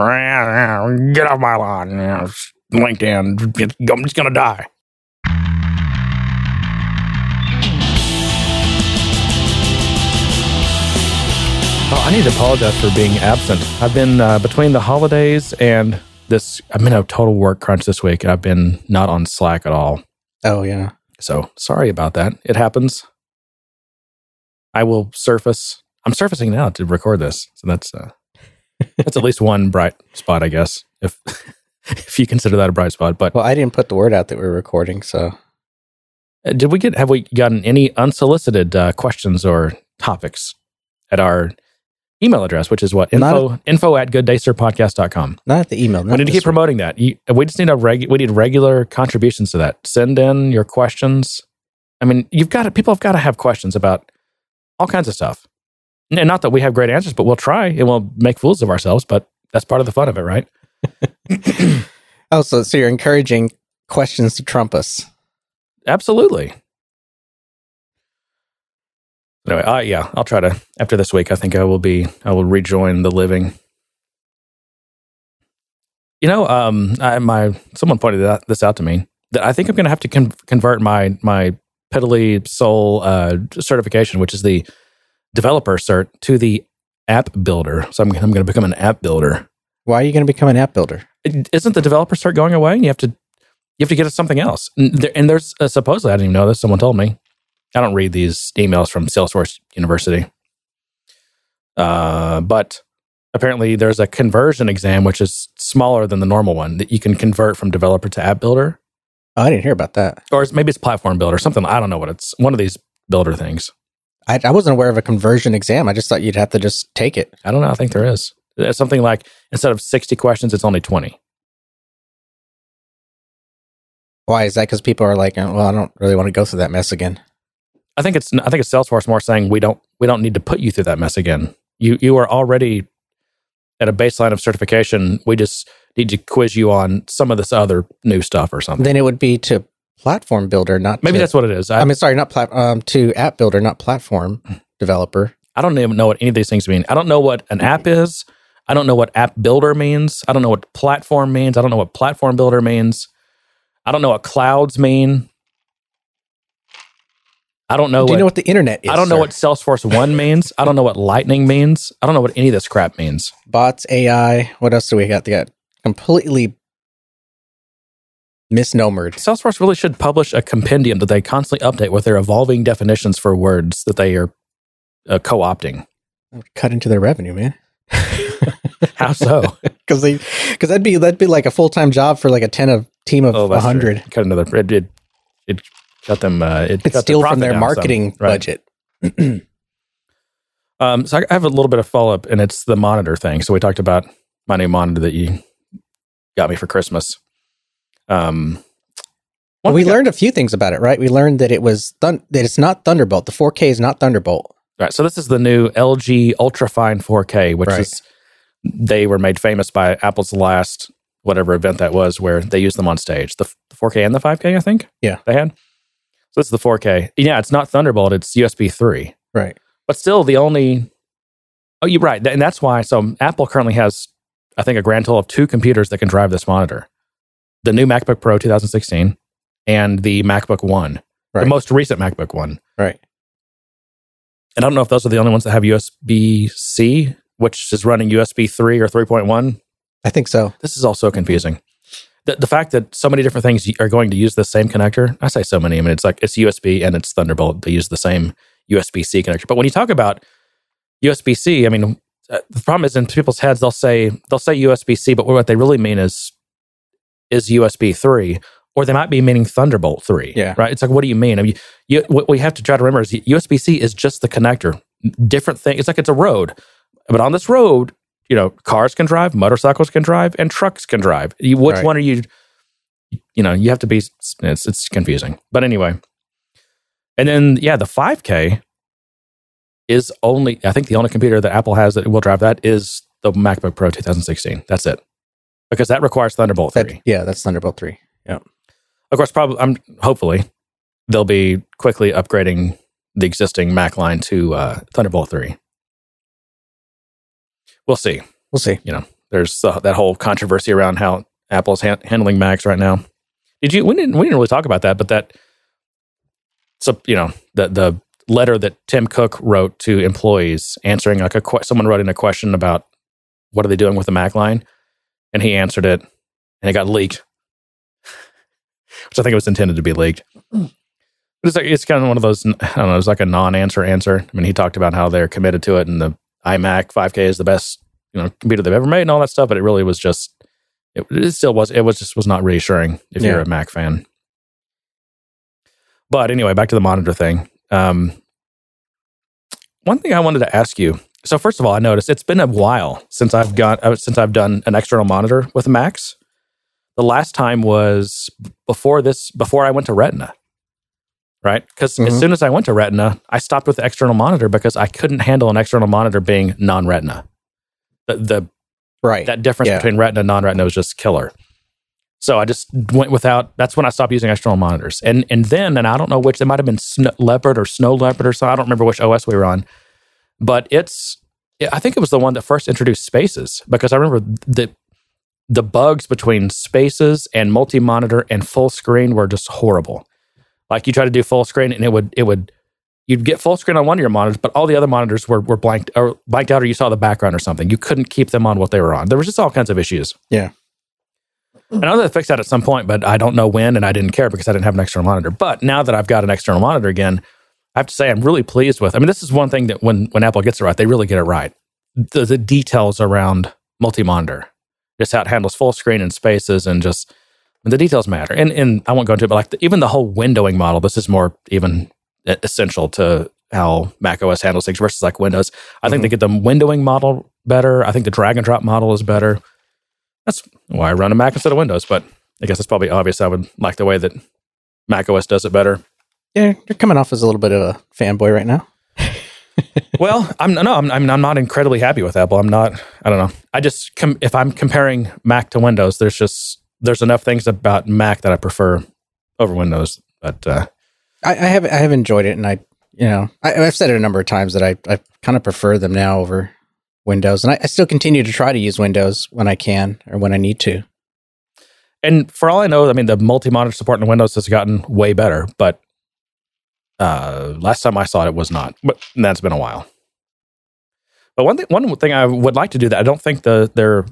Get off my lawn. LinkedIn. I'm just going to die. Oh, I need to apologize for being absent. I've been between the holidays and this. I'm in a total work crunch this week. I've been not on Slack at all. Oh, yeah. So sorry about that. It happens. I will surface. I'm surfacing now to record this. So that's at least one bright spot, I guess, if you consider that a bright spot. But well, I didn't put the word out that we were recording, so. Have we gotten any unsolicited questions or topics at our email address, which is what? Info at gooddaysirpodcast.com. Not at the email. We need to keep promoting that. We just need we need regular contributions to that. Send in your questions. I mean, people have got to have questions about all kinds of stuff. And not that we have great answers, but we'll try and we'll make fools of ourselves, but that's part of the fun of it, right? Oh, so you're encouraging questions to trump us. Absolutely. Anyway, yeah, I'll try to, after this week, I think I will rejoin the living. You know, someone pointed this out to me, that I think I'm going to have to convert my piddly soul certification, which is the developer cert, to the app builder. So I'm going to become an app builder. Why are you going to become an app builder? Isn't the developer cert going away? And you have to get something else. And there's supposedly, I didn't even know this. Someone told me. I don't read these emails from Salesforce University. But apparently there's a conversion exam, which is smaller than the normal one, that you can convert from developer to app builder. Oh, I didn't hear about that. Or maybe it's platform builder or something. I don't know what it's. One of these builder things. I wasn't aware of a conversion exam. I just thought you'd have to just take it. I don't know. I think there is. It's something like, instead of 60 questions, it's only 20. Why? Is that because people are like, well, I don't really want to go through that mess again? I think it's Salesforce more saying we don't need to put you through that mess again. You are already at a baseline of certification. We just need to quiz you on some of this other new stuff or something. Then it would be to platform builder, not maybe to, that's what it is. To app builder, not platform developer. I don't even know what any of these things mean. I don't know what an app is. I don't know what app builder means. I don't know what platform means. I don't know what platform builder means. I don't know what clouds mean. I don't know. Do you know what the internet is? I don't know what Salesforce One means. I don't know what Lightning means. I don't know what any of this crap means. Bots, AI. What else do we got? They got completely misnomered. Salesforce really should publish a compendium that they constantly update with their evolving definitions for words that they are co-opting. That would cut into their revenue, man. How so? Because that'd be like a full-time job for like a team of 100. True. Cut another. It cut them. It cut steal from their marketing budget. Right. So I have a little bit of follow-up, and it's the monitor thing. So we talked about my new monitor that you got me for Christmas. Well, we learned a few things about it, right? We learned that it was that it's not Thunderbolt. The 4K is not Thunderbolt. Right. So this is the new LG UltraFine 4K, which is they were made famous by Apple's last whatever event that was, where they used them on stage. The 4K and the 5K, I think. Yeah, they had. So this is the 4K. Yeah, it's not Thunderbolt. It's USB 3. Right. But still, the only. Oh, you're right, and that's why. So Apple currently has, I think, a grand total of two computers that can drive this monitor. The new MacBook Pro 2016 and the MacBook One, the most recent MacBook One. Right. And I don't know if those are the only ones that have USB-C, which is running USB 3 or 3.1. I think so. This is all so confusing. The fact that so many different things are going to use the same connector, I say so many, I mean, it's like it's USB and it's Thunderbolt. They use the same USB-C connector. But when you talk about USB-C, I mean, the problem is in people's heads, they'll say USB-C, but what they really mean is USB 3, or they might be meaning Thunderbolt 3, right? It's like, what do you mean? I mean, what we have to try to remember is USB-C is just the connector. Different thing. It's like it's a road. But on this road, you know, cars can drive, motorcycles can drive, and trucks can drive. Which one are you, you know, you have to be, it's confusing. But anyway. And then, yeah, the 5K is only, I think the only computer that Apple has that will drive that is the MacBook Pro 2016. That's it. Because that requires Thunderbolt 3. That's Thunderbolt 3. Yeah. Of course, hopefully, they'll be quickly upgrading the existing Mac line to Thunderbolt 3. We'll see. You know, There's that whole controversy around how Apple's handling Macs right now. We didn't really talk about that, but that, so, you know, the letter that Tim Cook wrote to employees answering like someone wrote in a question about what are they doing with the Mac line, and he answered it, and it got leaked, which I think it was intended to be leaked. But it's kind of one of those, I don't know, it's like a non-answer answer. I mean, he talked about how they're committed to it, and the iMac 5K is the best, you know, computer they've ever made, and all that stuff. But it really was just, it was not reassuring if you're a Mac fan. But anyway, back to the monitor thing. One thing I wanted to ask you. So first of all, I noticed it's been a while since I've done an external monitor with Macs. The last time was before I went to Retina, right? Because as soon as I went to Retina, I stopped with the external monitor because I couldn't handle an external monitor being non-Retina. That difference between Retina and non-Retina was just killer. So I just went without. That's when I stopped using external monitors. And then I don't know which. It might have been Snow Leopard or so. I don't remember which OS we were on. But I think it was the one that first introduced Spaces, because I remember the bugs between Spaces and multi-monitor and full screen were just horrible. Like you try to do full screen and you'd get full screen on one of your monitors, but all the other monitors were blanked out, or you saw the background or something. You couldn't keep them on what they were on. There was just all kinds of issues. Yeah. And I know they fixed that at some point, but I don't know when, and I didn't care because I didn't have an external monitor. But now that I've got an external monitor again, I have to say I'm really pleased with. I mean, this is one thing that when Apple gets it right, they really get it right. The details around multi-monitor, just how it handles full screen and Spaces, and just the details matter. And I won't go into it, but like even the whole windowing model, this is more even essential to how macOS handles things versus like Windows. I think they get the windowing model better. I think the drag and drop model is better. That's why I run a Mac instead of Windows, but I guess it's probably obvious I would like the way that macOS does it better. Yeah, you're coming off as a little bit of a fanboy right now. Well, I'm not incredibly happy with Apple. I don't know. I just, if I'm comparing Mac to Windows, there's enough things about Mac that I prefer over Windows. But I have enjoyed it, and I've said it a number of times that I kind of prefer them now over Windows, and I still continue to try to use Windows when I can or when I need to. And for all I know, I mean, the multi-monitor support in Windows has gotten way better, but last time I saw it was not. But that's been a while. But one thing I would like to do that I don't think their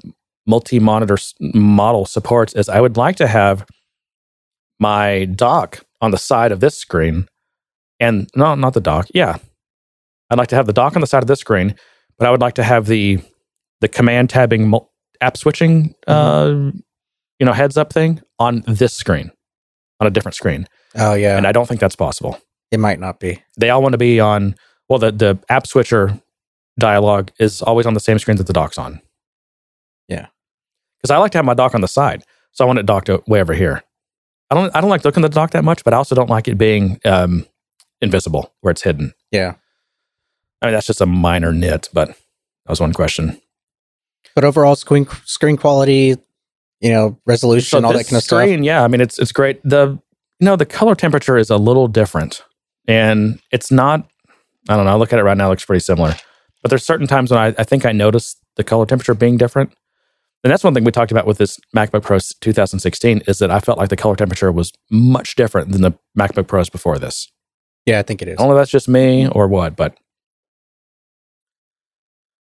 multi-monitor model supports is I would like to have my dock on the side of this screen, and no, not the dock. Yeah, I'd like to have the dock on the side of this screen. But I would like to have the command tabbing app switching, heads up thing on this screen, on a different screen. Oh yeah, and I don't think that's possible. It might not be. They all want to be on. Well, the app switcher dialog is always on the same screen that the dock's on. Yeah, because I like to have my dock on the side, so I want it docked way over here. I don't like looking at the dock that much, but I also don't like it being invisible where it's hidden. Yeah. I mean, that's just a minor nit, but that was one question. But overall, screen quality, resolution, so all that kind of stuff. Screen, yeah. I mean, it's great. The color temperature is a little different, and it's not. I don't know. I look at it right now; it looks pretty similar. But there's certain times when I think I notice the color temperature being different, and that's one thing we talked about with this MacBook Pro 2016 is that I felt like the color temperature was much different than the MacBook Pros before this. Yeah, I think it is. I don't know if that's just me or what, but.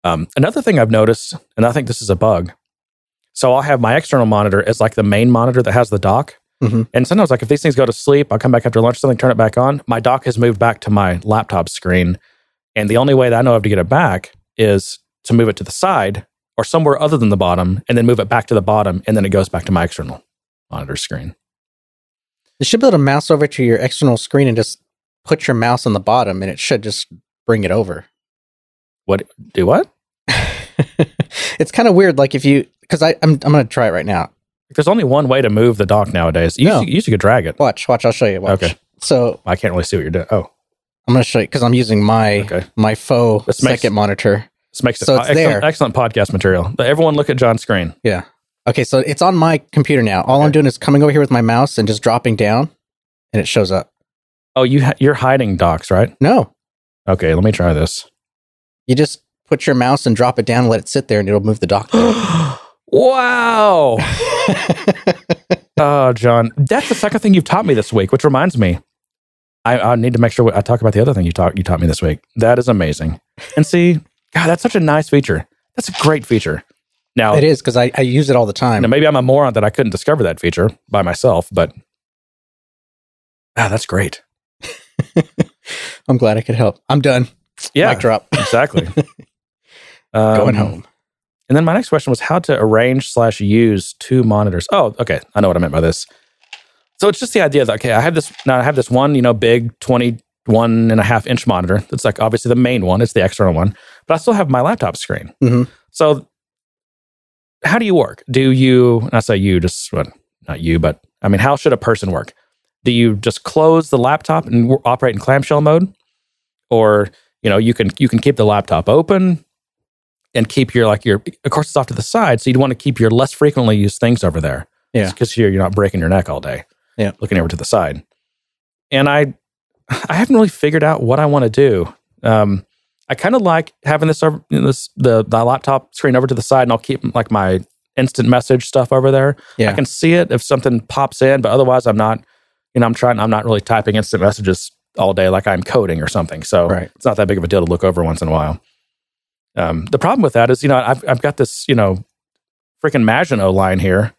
Another thing I've noticed, and I think this is a bug, so I'll have my external monitor as like the main monitor that has the dock, and sometimes like if these things go to sleep, I'll come back after lunch, something, turn it back on, my dock has moved back to my laptop screen, and the only way that I know of to get it back is to move it to the side or somewhere other than the bottom, and then move it back to the bottom, and then it goes back to my external monitor screen. You should be able to mouse over to your external screen and just put your mouse on the bottom, and it should just bring it over. What? It's kind of weird. Like if you, because I'm going to try it right now. There's only one way to move the dock nowadays. You could drag it. Watch. I'll show you. Watch. Okay. So I can't really see what you're doing. Oh, I'm going to show you because I'm using my faux second monitor. This makes it so it's there. Excellent podcast material. Everyone, look at John's screen. Yeah. Okay. So it's on my computer now. All I'm doing is coming over here with my mouse and just dropping down, and it shows up. Oh, you're hiding docks, right? No. Okay. Let me try this. You just put your mouse and drop it down, let it sit there, and it'll move the dock. Wow. Oh, John, that's the second thing you've taught me this week, which reminds me, I need to make sure I talk about the other thing you taught me this week. That is amazing. And see, God, that's such a nice feature. That's a great feature. Now it is, because I use it all the time. Now, maybe I'm a moron that I couldn't discover that feature by myself, but that's great. I'm glad I could help. I'm done. Yeah, mic drop. Exactly. Going home. And then my next question was how to arrange/use two monitors. Oh, okay. I know what I meant by this. So it's just the idea that, okay, I have this one, big 21.5-inch monitor. That's like obviously the main one. It's the external one, but I still have my laptop screen. Mm-hmm. So how do you work? How should a person work? Do you just close the laptop and operate in clamshell mode? Or, you can keep the laptop open and keep your of course it's off to the side, so you'd want to keep your less frequently used things over there. Yeah. Because you're not breaking your neck all day. Yeah. Looking over to the side. And I haven't really figured out what I want to do. I kind of like having the laptop screen over to the side, and I'll keep my instant message stuff over there. Yeah. I can see it if something pops in, but otherwise I'm not. I'm not really typing instant messages all day like I'm coding or something. So It's not that big of a deal to look over once in a while. The problem with that is, I've got this, freaking Maginot line here,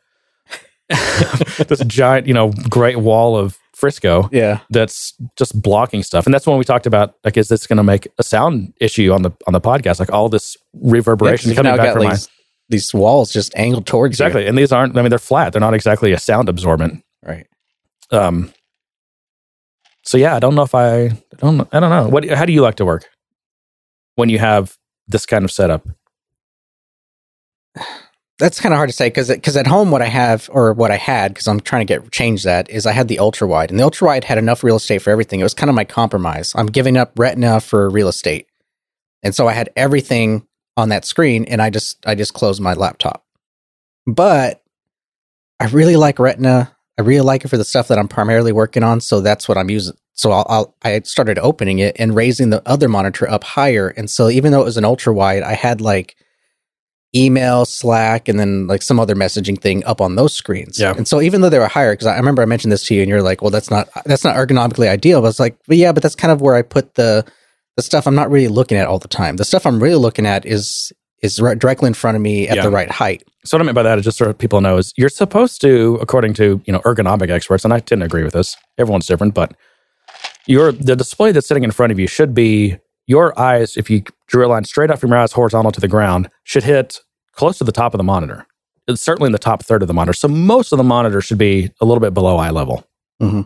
this giant, great wall of Frisco. Yeah, that's just blocking stuff. And that's when we talked about, is this going to make a sound issue on the podcast? All this reverberation coming back from these walls just angled towards you. Exactly. And these aren't, they're flat. They're not exactly a sound absorbent. Right. So yeah, I don't know. How do you like to work when you have this kind of setup? That's kind of hard to say because at home what I had, because I'm trying to change that, is I had the ultra wide, and the ultra wide had enough real estate for everything. It was kind of my compromise. I'm giving up Retina for real estate. And so I had everything on that screen, and I just closed my laptop. But I really like Retina. I really like it for the stuff that I'm primarily working on, so that's what I'm using. So I started opening it and raising the other monitor up higher, and so even though it was an ultra-wide, I had email, Slack, and then some other messaging thing up on those screens. Yeah. And so even though they were higher, because I remember I mentioned this to you, and you're like, well, that's not ergonomically ideal. But I was like, well, yeah, but that's kind of where I put the stuff I'm not really looking at all the time. The stuff I'm really looking at is right directly in front of me at the right height. So what I meant by that is just so people know is you're supposed to, according to ergonomic experts, and I tend to agree with this, everyone's different, but the display that's sitting in front of you should be your eyes, if you drew a line straight up from your eyes horizontal to the ground, should hit close to the top of the monitor. It's certainly in the top third of the monitor. So most of the monitor should be a little bit below eye level. Mm-hmm.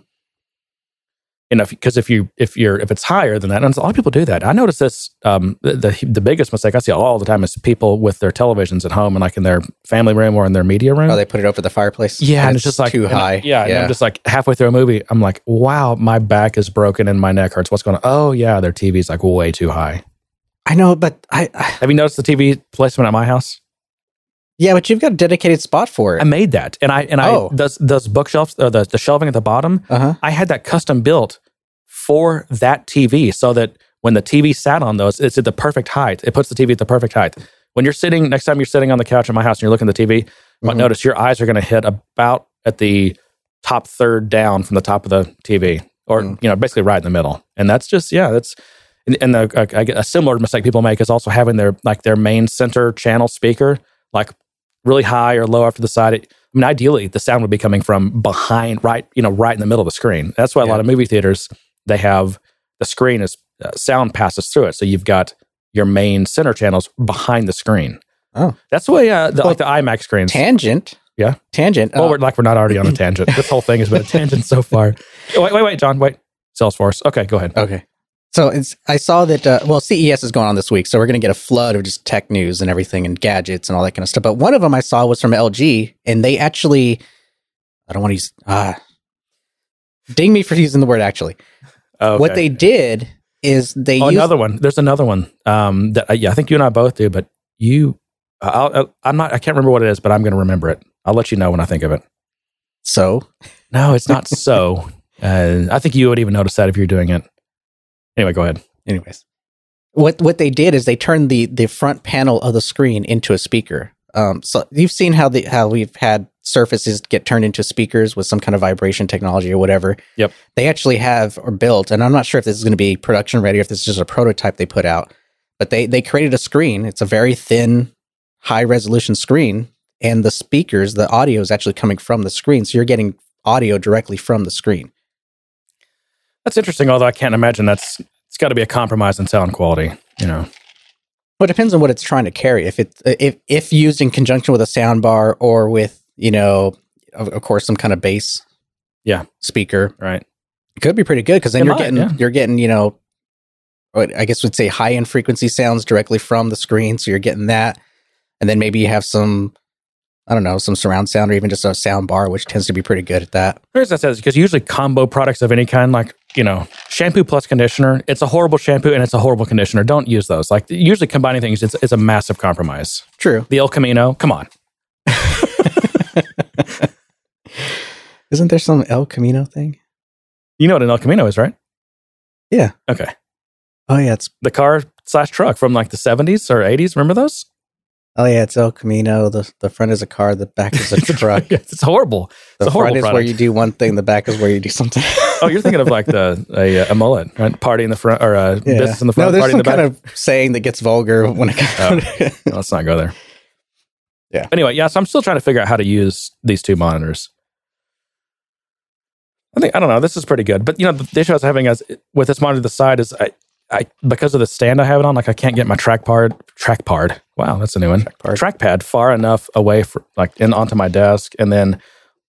Because if it's higher than that, and a lot of people do that. I notice this. The biggest mistake I see all the time is people with their televisions at home and in their family room or in their media room. Oh, they put it over the fireplace. Yeah, and it's just too high. And I'm just halfway through a movie, I'm like, wow, my back is broken and my neck hurts. What's going on? Oh yeah, their TV's way too high. I know, but I have you noticed the TV placement at my house? Yeah, but you've got a dedicated spot for it. I made that, those bookshelves, or the shelving at the bottom. Uh-huh. I had that custom built for that TV, so that when the TV sat on those, it's at the perfect height. It puts the TV at the perfect height. When you're sitting next time, you're sitting on the couch at my house and you're looking at the TV, but notice your eyes are going to hit about at the top third down from the top of the TV, or basically right in the middle. And that's just that's. And a similar mistake people make is also having their main center channel speaker really high or low off to the side. Ideally, the sound would be coming from behind, right in the middle of the screen. That's why a lot of movie theaters, they have the screen is sound passes through it. So you've got your main center channels behind the screen. Oh, that's the way the iMac screens. Tangent. Yeah. Tangent. Well, we're not already on a tangent. This whole thing has been a tangent so far. Wait, John, wait. Salesforce. Okay, go ahead. Okay. So I saw that, CES is going on this week, so we're going to get a flood of just tech news and everything and gadgets and all that kind of stuff. But one of them I saw was from LG, and they actually, I don't want to use, ding me for using the word actually. Okay. What they did is they used... another one. There's another one that I think you and I both do, but I can't remember what it is, but I'm going to remember it. I'll let you know when I think of it. So? No, it's not so. I think you would even notice that if you're doing it. Anyway, go ahead. Anyways, What they did is they turned the front panel of the screen into a speaker. So you've seen how we've had surfaces get turned into speakers with some kind of vibration technology or whatever. Yep. They actually have or built, and I'm not sure if this is going to be production ready or if this is just a prototype they put out, but they created a screen. It's a very thin, high resolution screen, and the speakers, the audio is actually coming from the screen. So you're getting audio directly from the screen. That's interesting, although I can't imagine it's got to be a compromise in sound quality, you know. Well, it depends on what it's trying to carry. If used in conjunction with a soundbar or with, you know, of course, some kind of bass, speaker, right? It could be pretty good because then you're getting, you know, what I guess we'd say high end frequency sounds directly from the screen. So you're getting that, and then maybe you have some, I don't know, some surround sound or even just a sound bar, which tends to be pretty good at that. Here's what that says, because usually combo products of any kind, like, you know, shampoo plus conditioner, it's a horrible shampoo and it's a horrible conditioner. Don't use those. Like, usually combining things, it's a massive compromise. True. The El Camino, come on. Isn't there some El Camino thing? You know what an El Camino is, right? Yeah. Okay. Oh, yeah. It's the car/truck from like the 70s or 80s. Remember those? Oh, yeah, it's El Camino. The front is a car, the back is a truck. It's horrible. The front is where you do one thing, the back is where you do something. Oh, you're thinking of like a mullet, right? Party in the front, or business in the front, party in the back. No, there's some kind of saying that gets vulgar when it comes to it. Let's not go there. Yeah. Anyway, so I'm still trying to figure out how to use these two monitors. I don't know, this is pretty good. But, you know, the issue I was having with this monitor to the side is I because of the stand I have it on, like I can't get my trackpad. Wow, that's a new one. Trackpad far enough away for like in onto my desk, and then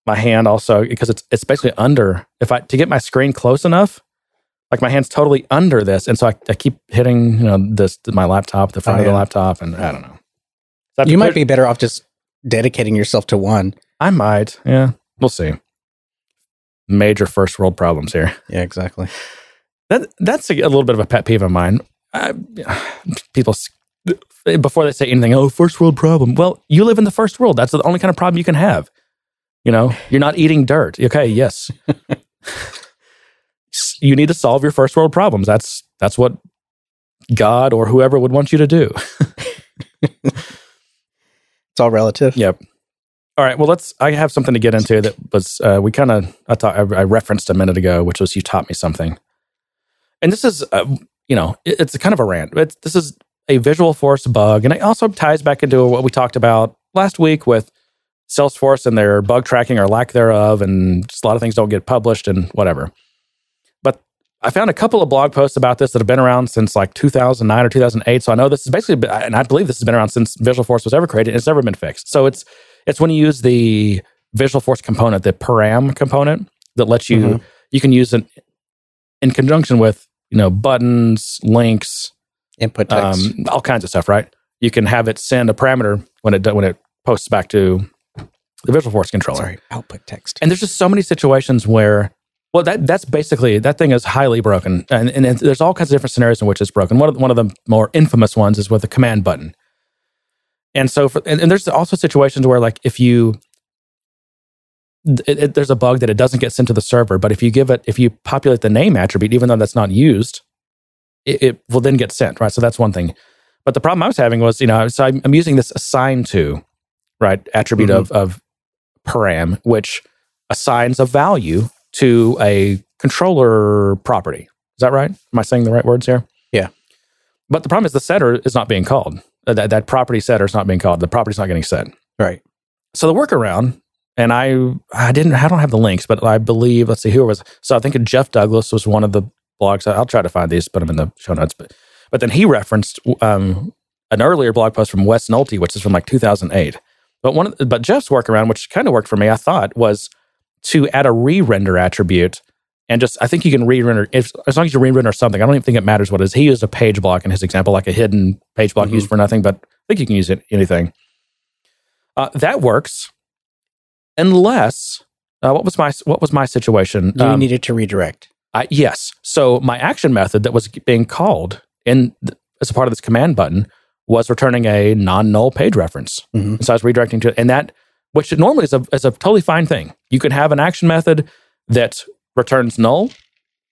my hand also, because it's basically under. If I to get my screen close enough, like my hand's totally under this, and so I keep hitting my laptop, the front of the laptop, and I don't know. So you might be better off just dedicating yourself to one. I might. Yeah, we'll see. Major first world problems here. Yeah, exactly. That's a little bit of a pet peeve of mine. People, before they say anything, oh, first world problem. Well, you live in the first world. That's the only kind of problem you can have. You know, you're not eating dirt. Okay, yes. You need to solve your first world problems. That's what God or whoever would want you to do. It's all relative. Yep. All right, well, I have something to get into that was, I referenced a minute ago, which was you taught me something. And this is, it's kind of a rant. This is a Visualforce bug, and it also ties back into what we talked about last week with Salesforce and their bug tracking or lack thereof, and just a lot of things don't get published and whatever. But I found a couple of blog posts about this that have been around since like 2009 or 2008, so I know this is basically, and I believe this has been around since Visualforce was ever created, and it's never been fixed. So it's when you use the Visualforce component, the param component, that lets you, you can use it in conjunction with, buttons, links, input text, all kinds of stuff, right? You can have it send a parameter when it posts back to the Visualforce controller. Sorry, output text. And there's just so many situations where, well, that's basically, that thing is highly broken. And there's all kinds of different scenarios in which it's broken. One of the more infamous ones is with the command button. And so, and there's also situations where, like, if you, there's a bug that it doesn't get sent to the server, but if you populate the name attribute, even though that's not used, it will then get sent, right? So that's one thing. But the problem I was having was, so I'm using this assign to, right, attribute of param, which assigns a value to a controller property. Is that right? Am I saying the right words here? Yeah. But the problem is the setter is not being called. That property setter is not being called. The property's not getting set. Right. So the workaround, and I don't have the links, but I believe, let's see who it was. So I think Jeff Douglas was one of the blogs. I'll try to find these, put them in the show notes. But then he referenced an earlier blog post from Wes Nolte, which is from like 2008. But but Jeff's workaround, which kind of worked for me, I thought, was to add a re-render attribute, and just I think you can re-render as long as you re-render something. I don't even think it matters what it is. He used a page block in his example, like a hidden page block used for nothing, but I think you can use it anything. That works. Unless, what was my situation? You needed to redirect. Yes. So my action method that was being called as a part of this command button was returning a non-null page reference. Mm-hmm. So I was redirecting to it, and that, which normally is a totally fine thing. You can have an action method that returns null,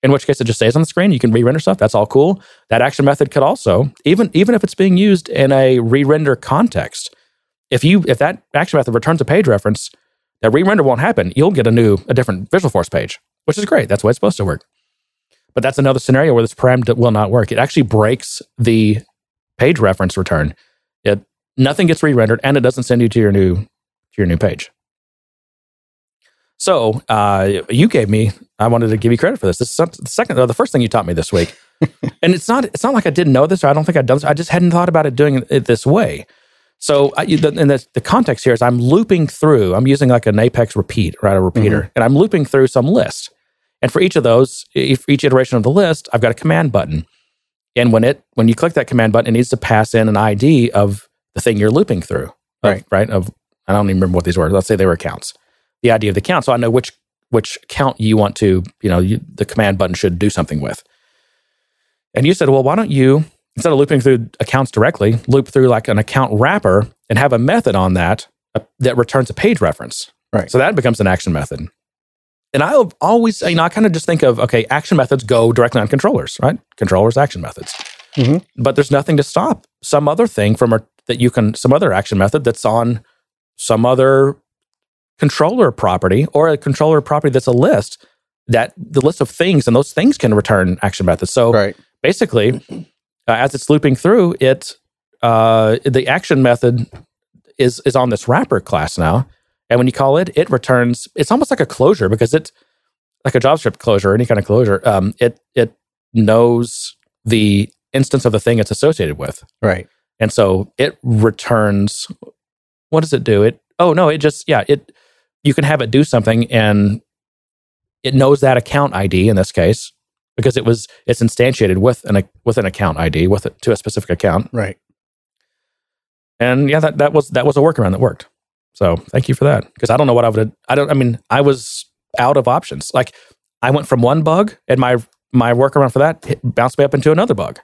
in which case it just stays on the screen. You can re-render stuff. That's all cool. That action method could also, even if it's being used in a re-render context, if that action method returns a page reference, that re-render won't happen. You'll get a different Visualforce page, which is great. That's the way it's supposed to work. But that's another scenario where this param will not work. It actually breaks the page reference return. Nothing gets re-rendered, and it doesn't send you to your new page. So I wanted to give you credit for this. This is the first thing you taught me this week, and it's not like I didn't know this, or I don't think I'd done this. I just hadn't thought about it doing it this way. So the context here is I'm looping through. I'm using like an Apex repeat, right? A repeater, and I'm looping through some list. And for each of those, each iteration of the list, I've got a command button. And when you click that command button, it needs to pass in an ID of the thing you're looping through, right? Of I don't even remember what these were. Let's say they were counts. The ID of the count, so I know which count you want to, the command button should do something with. And you said, well, why don't you, instead of looping through accounts directly, loop through like an account wrapper and have a method on that that returns a page reference. Right. So that becomes an action method. And I always, I kind of just think of, okay, action methods go directly on controllers, right? Controllers, action methods. Mm-hmm. But there's nothing to stop some other thing some other action method that's on some other controller property, or a controller property that's a list, that the list of things, and those things can return action methods. So basically, as it's looping through, the action method is on this wrapper class now, and when you call it, it returns. It's almost like a closure, because it's like a JavaScript closure, any kind of closure. It knows the instance of the thing it's associated with, right? And so it returns. What does it do? You can have it do something, and it knows that account ID in this case, because it's instantiated with an account ID to a specific account, right? And yeah, that was a workaround that worked. So thank you for that, because I don't know what I would. I was out of options. Like I went from one bug, and my workaround for that bounced me up into another bug.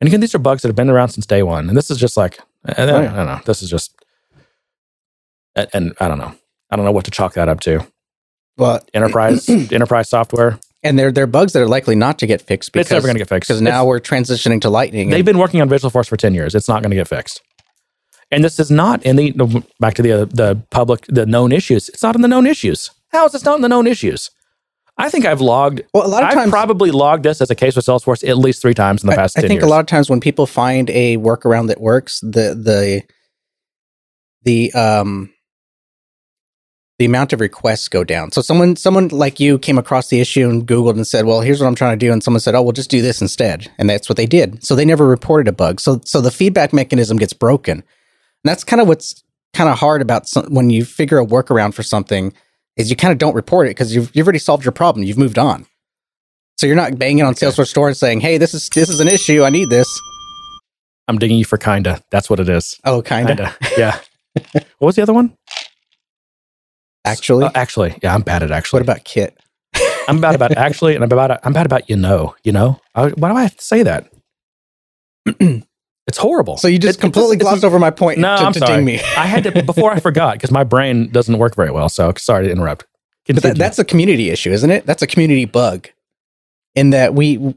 And again, these are bugs that have been around since day one, and this is just like I don't know. This is just. And I don't know. I don't know what to chalk that up to. Well, enterprise software. And they're bugs that are likely not to get fixed. It's never going to get fixed. Because now we're transitioning to Lightning. They've been working on Visualforce for 10 years. It's not going to get fixed. And this is not in the, back to the known issues. It's not in the known issues. How is this not in the known issues? I think I've logged. Well, a lot of times, I've probably logged this as a case with Salesforce at least 3 times in the past 10 years. I think a lot of times when people find a workaround that works, the amount of requests go down. So someone like you came across the issue and Googled and said, well, here's what I'm trying to do. And someone said, oh, we'll just do this instead. And that's what they did. So they never reported a bug. So the feedback mechanism gets broken. And that's kind of what's kind of hard about when you figure a workaround for something, is you kind of don't report it because you've already solved your problem. You've moved on. So you're not banging on Salesforce Store and saying, hey, this is an issue. I need this. I'm digging you for kinda. That's what it is. Oh, kinda. Yeah. What was the other one? Actually, yeah, I'm bad at actually. What about Kit? I'm bad about actually, and I'm bad about you know. Why do I have to say that? It's horrible. So you just completely glossed over my point. No, I'm sorry. Ding me. I had to before I forgot because my brain doesn't work very well. So sorry to interrupt. But that's a community issue, isn't it? That's a community bug, in that we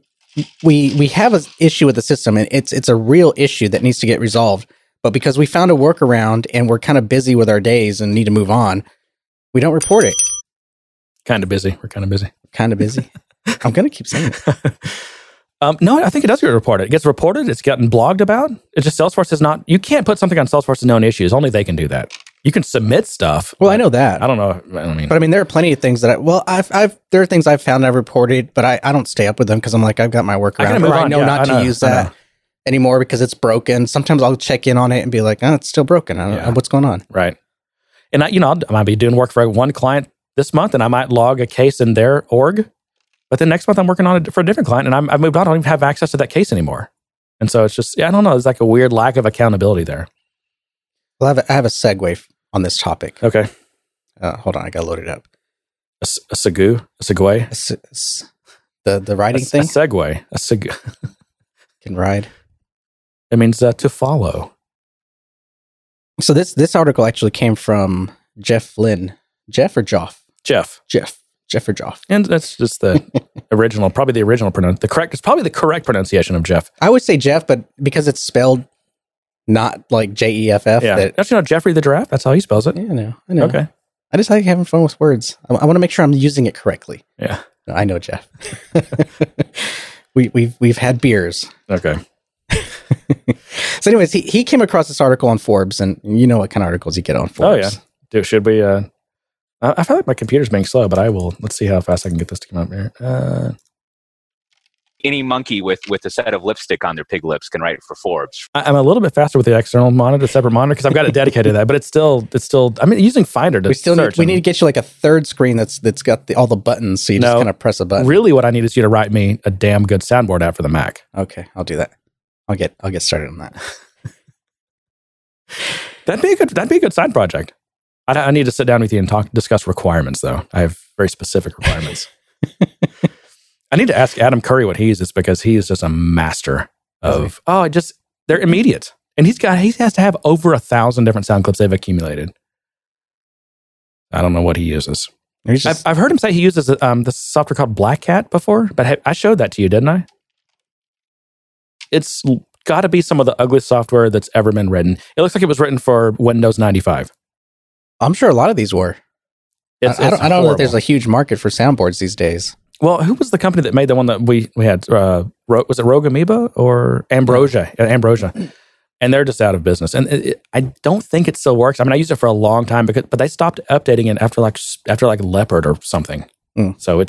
have an issue with the system, and it's a real issue that needs to get resolved. But because we found a workaround and we're kind of busy with our days and need to move on, we don't report it. Kind of busy. I'm going to keep saying it. No, I think it does get reported. It gets reported. It's gotten blogged about. It's just Salesforce is not... You can't put something on Salesforce's known issues. Only they can do that. You can submit stuff. Well, I know that. I don't know. But there are plenty of things that there are things I've found I've reported, but I don't stay up with them because I'm like, I've got my workaround. I know not to use that anymore because it's broken. Sometimes I'll check in on it and be like, oh, it's still broken. I don't know what's going on. Right. And I might be doing work for one client this month, and I might log a case in their org, but then next month I'm working on it for a different client, and I've moved on. I don't even have access to that case anymore. And so it's just, I don't know. There's like a weird lack of accountability there. Well, I have a segue on this topic. Okay. Hold on. I got to load it up. A segue? A segue? The riding thing? A segue. A segue. Can ride. It means to follow. So this article actually came from Jeff Flynn. Jeff or Joff? Jeff. Jeff or Joff. And that's just the original, probably the original pronunciation. It's probably the correct pronunciation of Jeff. I would say Jeff, but because it's spelled not like Jeff. Yeah. Don't you know Jeffrey the Giraffe? That's how he spells it. Yeah, I know. Okay. I just like having fun with words. I want to make sure I'm using it correctly. Yeah. No, I know, Jeff. We've had beers. Okay. So anyways, he came across this article on Forbes, and you know what kind of articles you get on Forbes. Oh, yeah. Dude, should we... I feel like my computer's being slow, but I will... Let's see how fast I can get this to come up here. Any monkey with a set of lipstick on their pig lips can write it for Forbes. I'm a little bit faster with the external monitor, separate monitor, because I've got it dedicated to that. But it's still. I mean, using Finder to search. We need to get you like a third screen that's got all the buttons, so you just kind of press a button. Really, what I need is you to write me a damn good soundboard app for the Mac. Okay, I'll do that. I'll get started on that. That'd be a good side project. I need to sit down with you and discuss requirements, though. I have very specific requirements. I need to ask Adam Curry what he uses, because he is just a master of... Oh, they're immediate. And he has to have over 1,000 different sound clips they've accumulated. I don't know what he uses. I've heard him say he uses this software called Black Cat before, but I showed that to you, didn't I? It's got to be some of the ugliest software that's ever been written. It looks like it was written for Windows 95. I'm sure a lot of these were. I don't know that there's a huge market for soundboards these days. Well, who was the company that made the one that we had? Was it Rogue Amoeba or Ambrosia? Ambrosia. And they're just out of business. And I don't think it still works. I mean, I used it for a long time, but they stopped updating it after Leopard or something. Mm. So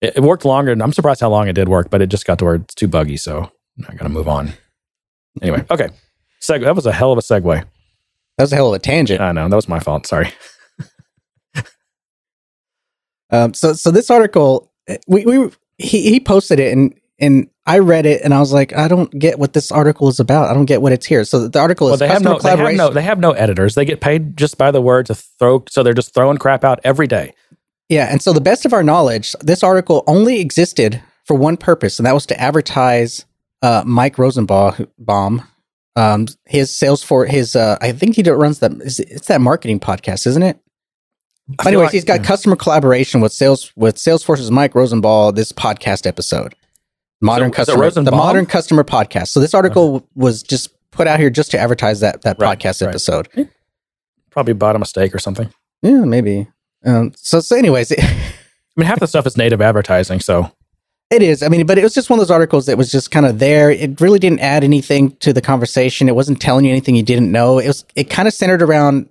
it worked longer. And I'm surprised how long it did work, but it just got to where it's too buggy. So I got to move on. Anyway, okay. That was a hell of a segue. That was a hell of a tangent. I know. That was my fault. Sorry. So this article, he posted it and I read it and I was like, I don't get what this article is about. I don't get what it's here. So the article is customer collaboration. They have no editors. They get paid just by the word to throw. So they're just throwing crap out every day. Yeah. And so the best of our knowledge, this article only existed for one purpose, and that was to advertise Mike Rosenbaum, his Salesforce, I think he runs that. It's that marketing podcast, isn't it? Anyways, he's got customer collaboration with Salesforce's Mike Rosenbaum. This podcast episode, Modern Customer Podcast. So this article was just put out here just to advertise that podcast episode. Probably bought a mistake or something. Yeah, maybe. So anyways, I mean, half the stuff is native advertising, so it is. I mean, but it was just one of those articles that was just kind of there. It really didn't add anything to the conversation. It wasn't telling you anything you didn't know. It kind of centered around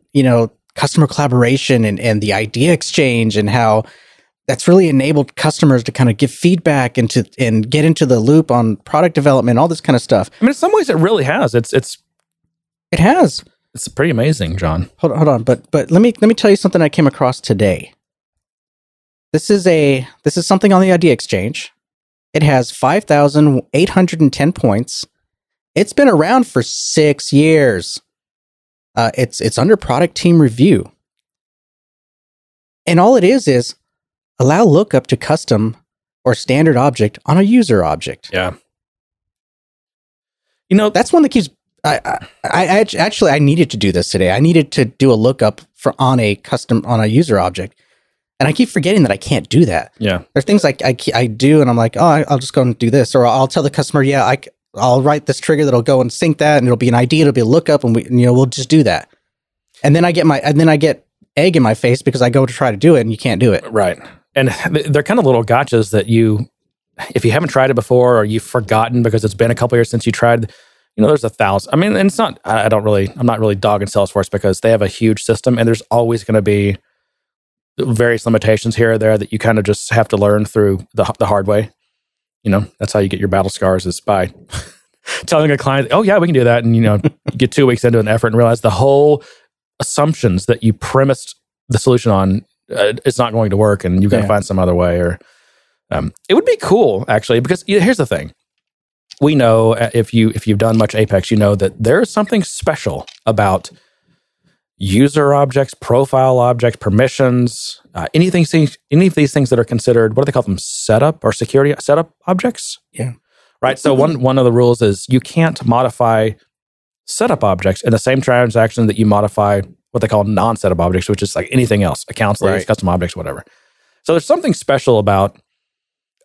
customer collaboration and the idea exchange, and how that's really enabled customers to kind of give feedback and get into the loop on product development, all this kind of stuff. I mean, in some ways it really has. It's pretty amazing, John. Hold on. But let me tell you something I came across today. This is something on the Idea Exchange. It has 5,810 points. It's been around for 6 years. It's under product team review. And all it is allow lookup to custom or standard object on a user object. Yeah. That's one that keeps... I needed to do this today. I needed to do a lookup on a user object. And I keep forgetting that I can't do that. Yeah. There are things I do and I'm like, oh, I'll just go and do this. Or I'll tell the customer, yeah, I'll write this trigger that'll go and sync that, and it'll be an ID, it'll be a lookup, and we'll just do that. And then I get egg in my face because I go to try to do it and you can't do it. Right. And they're kind of little gotchas that if you haven't tried it before, or you've forgotten because it's been a couple years since you tried, there's 1,000. I mean, and it's not, I'm not really dogging Salesforce because they have a huge system and there's always going to be various limitations here or there that you kind of just have to learn through the hard way. That's how you get your battle scars, is by telling a client, oh, yeah, we can do that. And, get 2 weeks into an effort and realize the whole assumptions that you premised the solution on, it's not going to work, and you've got to find some other way. Or it would be cool, actually, because here's the thing. We know, if you've done much Apex, you know that there is something special about user objects, profile objects, permissions, any of these things that are considered, what do they call them? Setup or security setup objects? Yeah. Right. So one of the rules is you can't modify setup objects in the same transaction that you modify what they call non-setup objects, which is like anything else, accounts, layers, custom objects, whatever. So there's something special about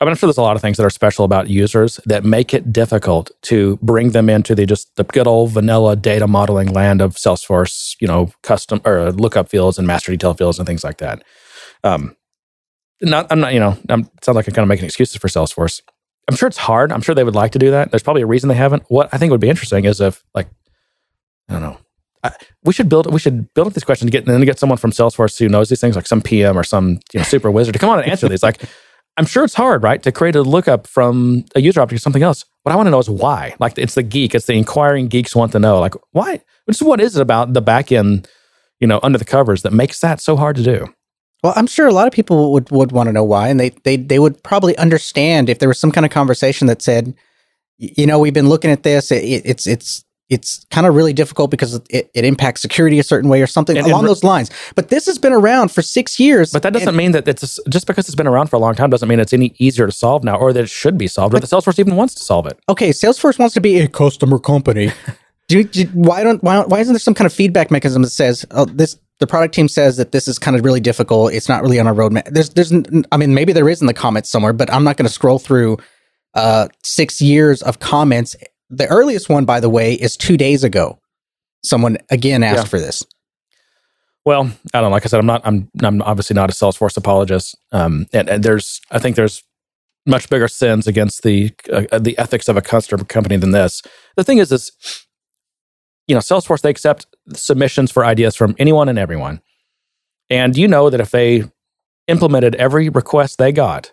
I mean, I'm sure there's a lot of things that are special about users that make it difficult to bring them into the good old vanilla data modeling land of Salesforce, custom or lookup fields and master detail fields and things like that. Sound like I'm kind of making excuses for Salesforce. I'm sure it's hard. I'm sure they would like to do that. There's probably a reason they haven't. What I think would be interesting is if, we should build up this question to get someone from Salesforce who knows these things, like some PM or some super wizard to come on and answer these. Like, I'm sure it's hard, right, to create a lookup from a user object to something else. What I want to know is why. Like, it's the inquiring geeks want to know, like, why? Just what is it about the back end, under the covers that makes that so hard to do? Well, I'm sure a lot of people would want to know why, and they would probably understand if there was some kind of conversation that said, we've been looking at this. It's kind of really difficult because it impacts security a certain way or something along those lines. But this has been around for 6 years. But that doesn't mean that it's just because it's been around for a long time doesn't mean it's any easier to solve now or that it should be solved or that Salesforce even wants to solve it. Okay, Salesforce wants to be a customer company. Why isn't there some kind of feedback mechanism that says, the product team says that this is kind of really difficult. It's not really on our roadmap. Maybe there is in the comments somewhere, but I'm not going to scroll through 6 years of comments. The earliest one, by the way, is 2 days ago. Someone again asked for this. Well, I don't know. Like I said, I'm obviously not a Salesforce apologist. And I think there's much bigger sins against the ethics of a customer company than this. The thing is Salesforce, they accept submissions for ideas from anyone and everyone. And that if they implemented every request they got,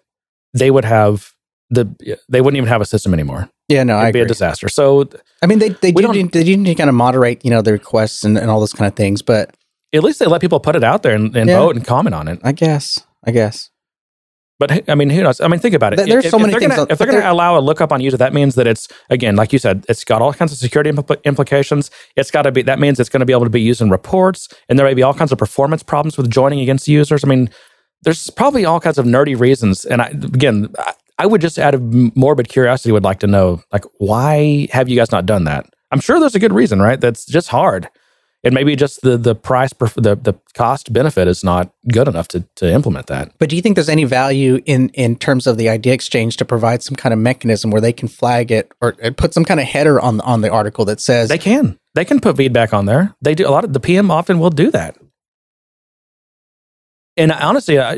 they wouldn't even have a system anymore. Yeah, no, it'd be a disaster. So, they do need to kind of moderate, the requests and all those kind of things. But at least they let people put it out there and vote and comment on it. I guess. But who knows? Think about it. There's so many things. If they're going to allow a lookup on user, that means that it's, again, like you said, it's got all kinds of security implications. That means it's going to be able to be used in reports, and there may be all kinds of performance problems with joining against users. There's probably all kinds of nerdy reasons. And I would just, out of morbid curiosity, would like to know, why have you guys not done that? I'm sure there's a good reason, right? That's just hard. And maybe just the price, the cost benefit is not good enough to implement that. But do you think there's any value in terms of the Idea Exchange to provide some kind of mechanism where they can flag it or put some kind of header on the article that says... They can put feedback on there. They do. A lot of the PM often will do that. And honestly, I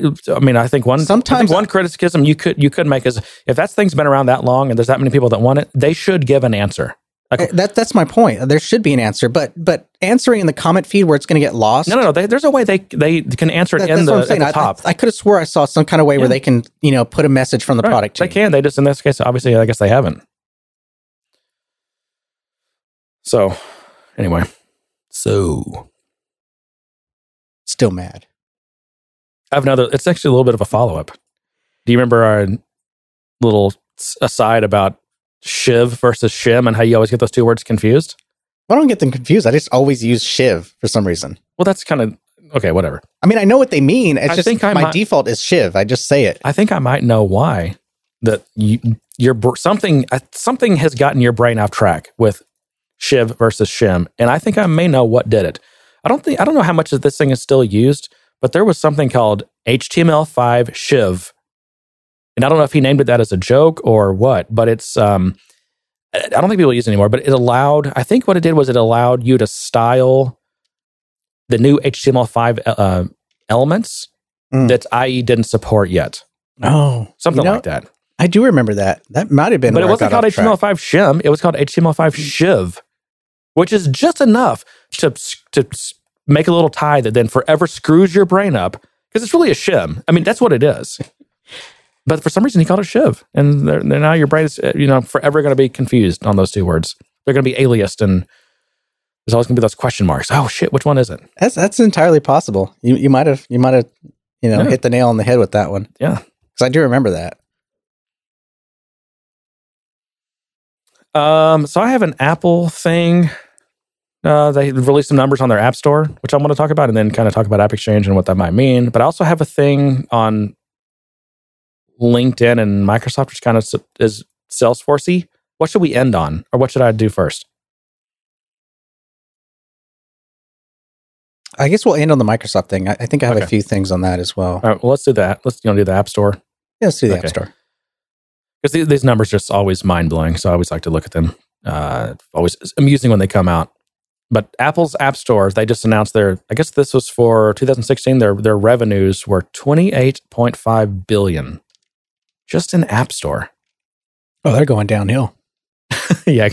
think one criticism you could make is if that thing's been around that long and there's that many people that want it, they should give an answer. That's my point. There should be an answer, but answering in the comment feed where it's going to get lost. No. There's a way they can answer it at the top. I could have swore I saw some kind of way where they can put a message from the product team. They can. They just, in this case, obviously, I guess they haven't. So, anyway, still mad. I have another. It's actually a little bit of a follow-up. Do you remember our little aside about shiv versus shim and how you always get those two words confused? I don't get them confused. I just always use shiv for some reason. Well, that's kind of okay. Whatever. I know what they mean. It's my default is shiv. I just say it. I think I might know why that something has gotten your brain off track with shiv versus shim, and I think I may know what did it. I don't know how much of this thing is still used. But there was something called HTML5 shiv. And I don't know if he named it that as a joke or what, but it's, I don't think people use it anymore, but it allowed you to style the new HTML5 elements that IE didn't support yet. Oh. Something like that. I do remember that. That might have been But it wasn't called HTML5 shim. It was called HTML5 shiv, which is just enough to make a little tie that then forever screws your brain up because it's really a shim. That's what it is. But for some reason, he called it shiv, and now your brain is forever going to be confused on those two words. They're going to be aliased, and there's always going to be those question marks. Oh shit, which one is it? That's entirely possible. You might have hit the nail on the head with that one. Yeah, because I do remember that. So I have an Apple thing. They released some numbers on their App Store, which I want to talk about, and then kind of talk about AppExchange and what that might mean. But I also have a thing on LinkedIn and Microsoft, which kind of is Salesforce-y. What should we end on, or what should I do first? I guess we'll end on the Microsoft thing. I think I have a few things on that as well. All right, well, let's do that. Let's do the App Store. Yeah, let's do the App Store. because these numbers are just always mind-blowing. So I always like to look at them. Always amusing when they come out. But Apple's App Store, they just announced their, I guess this was for 2016, their revenues were $28.5 billion just in App Store. Oh, they're going downhill. Yeah.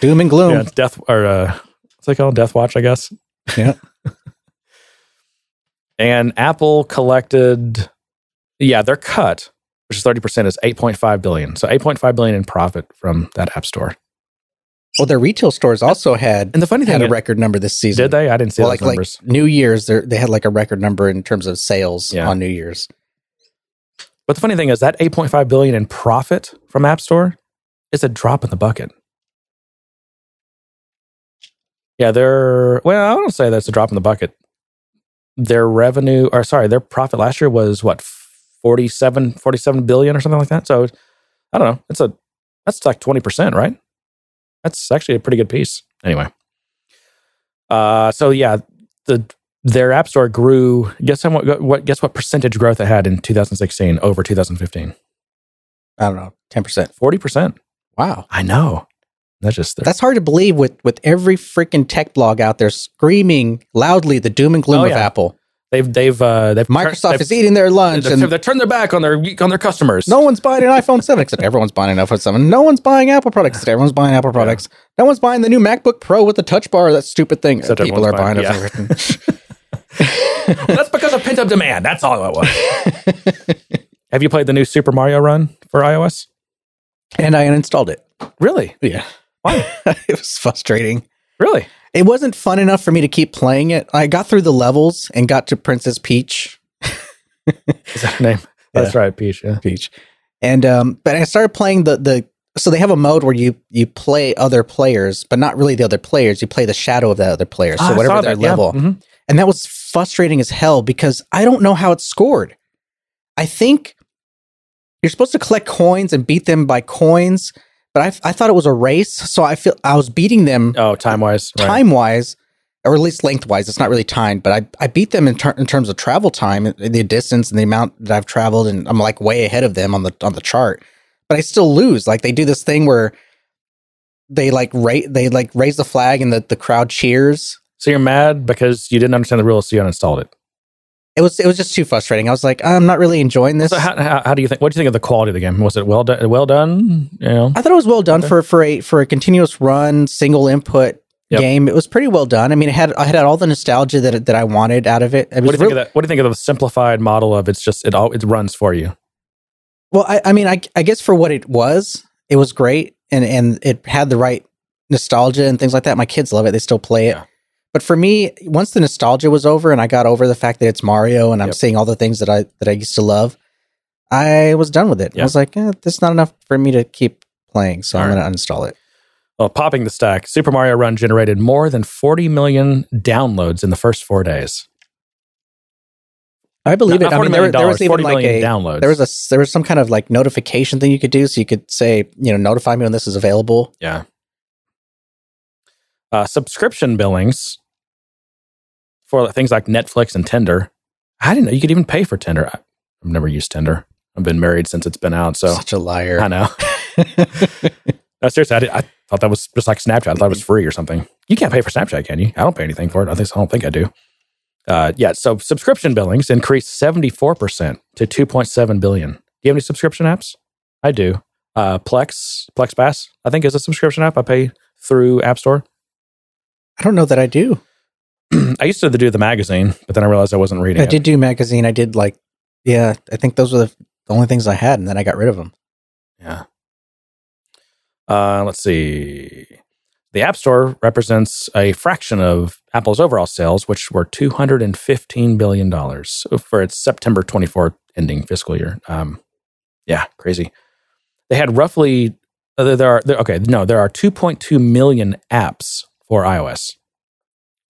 Doom and gloom. Yeah, it's death, or what's it called? Death Watch, I guess. Yeah. And Apple collected, their cut, which is 30%, is $8.5 billion. So $8.5 billion in profit from that App Store. Well, their retail stores also had, and the funny thing had a record number this season. Did they? I didn't see those numbers. Like New Year's, they had like a record number in terms of sales on New Year's. But the funny thing is that $8.5 billion in profit from App Store is a drop in the bucket. Yeah, I don't say that's a drop in the bucket. Their revenue, their profit last year was what, 47 billion or something like that. So I don't know. That's like 20%, right? That's actually a pretty good piece. Anyway. Their App Store grew, guess what percentage growth it had in 2016 over 2015? I don't know, 10%. 40%. Wow. I know. That's hard to believe with every freaking tech blog out there screaming loudly the doom and gloom of Apple. Microsoft is eating their lunch. They've turned their back on their customers. No one's buying an iPhone 7 except everyone's buying an iPhone 7. No one's buying Apple products except everyone's buying Apple products. Yeah. No one's buying the new MacBook Pro with the touch bar, that stupid thing. Except people are buying everything. That's because of pent-up demand. That's all it was. Have you played the new Super Mario Run for iOS? And I uninstalled it. Really? Yeah. Why? It was frustrating. Really? It wasn't fun enough for me to keep playing it. I got through the levels and got to Princess Peach. Is that her name? Yeah. That's right, Peach. Yeah. Peach. And but I started playing so they have a mode where you play other players, but not really the other players. You play the shadow of the other player. So whatever their level. Yeah. Mm-hmm. And that was frustrating as hell because I don't know how it's scored. I think you're supposed to collect coins and beat them by coins. But I thought it was a race, so I was beating them. Oh, time-wise. Right. Time-wise, or at least lengthwise. It's not really timed, but I beat them in terms of travel time, the distance and the amount that I've traveled, and I'm like way ahead of them on the chart. But I still lose. Like they do this thing where they like raise the flag and the crowd cheers. So you're mad because you didn't understand the rules, so you uninstalled it. It was just too frustrating. I was like, I'm not really enjoying this. So how do you think? What do you think of the quality of the game? Was it well done? Well done? You know? I thought it was well done for a continuous run single input game. It was pretty well done. I mean, I had all the nostalgia that I wanted out of it. What do you think of the simplified model of it runs for you? Well, I guess for what it was great, and it had the right nostalgia and things like that. My kids love it; they still play it. Yeah. But for me, once the nostalgia was over and I got over the fact that it's Mario and I'm seeing all the things that I used to love, I was done with it. Yep. I was like, this is not enough for me to keep playing, so I'm going to uninstall it. Well, popping the stack, Super Mario Run generated more than 40 million downloads in the first 4 days. I believe it. I mean, there was even like a downloads. There was some kind of like notification thing you could do, so you could say, notify me when this is available. Yeah. Subscription billings for things like Netflix and Tinder. I didn't know you could even pay for Tinder. I've never used Tinder. I've been married since it's been out. So such a liar. I know. No, seriously, I thought that was just like Snapchat. I thought it was free or something. You can't pay for Snapchat, can you? I don't pay anything for it. I don't think I do. So subscription billings increased 74% to 2.7 billion. Do you have any subscription apps? I do. Plex Pass, I think, is a subscription app. I pay through App Store. I don't know that I do. I used to do the magazine, but then I realized I wasn't reading it. I did do magazine. I did I think those were the only things I had, and then I got rid of them. Yeah. Let's see. The App Store represents a fraction of Apple's overall sales, which were $215 billion for its September 24th ending fiscal year. Crazy. They had roughly, 2.2 million apps. Or iOS,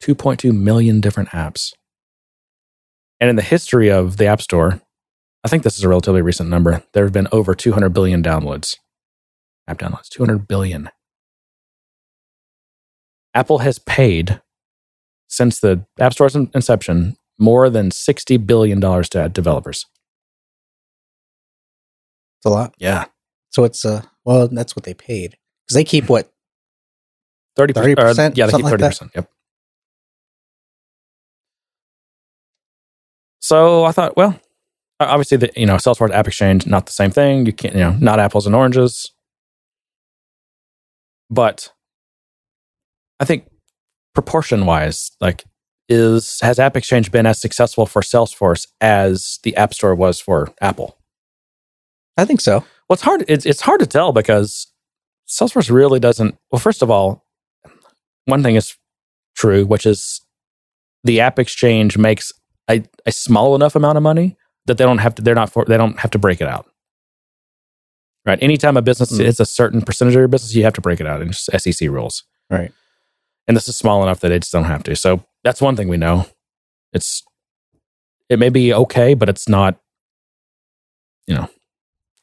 2.2 million different apps. And in the history of the App Store, I think this is a relatively recent number, there have been over 200 billion downloads. App downloads, 200 billion. Apple has paid, since the App Store's inception, more than $60 billion to developers. That's a lot. Yeah. So it's well, that's what they paid because they keep what 30%. Yeah, they keep 30%. Yep. So I thought, well, obviously, the, you know, Salesforce AppExchange, not the same thing. You can't, you know, not apples and oranges. But I think proportion wise, like, has AppExchange been as successful for Salesforce as the App Store was for Apple? I think so. Well, it's hard. It's hard to tell because Salesforce really doesn't. Well, first of all, one thing is true, which is the AppExchange makes a small enough amount of money that they don't have to. They don't have to break it out. Right. Anytime a business hits a certain percentage of your business, you have to break it out in SEC rules. Right. And this is small enough that they just don't have to. So that's one thing we know. It may be okay, but it's not. You know,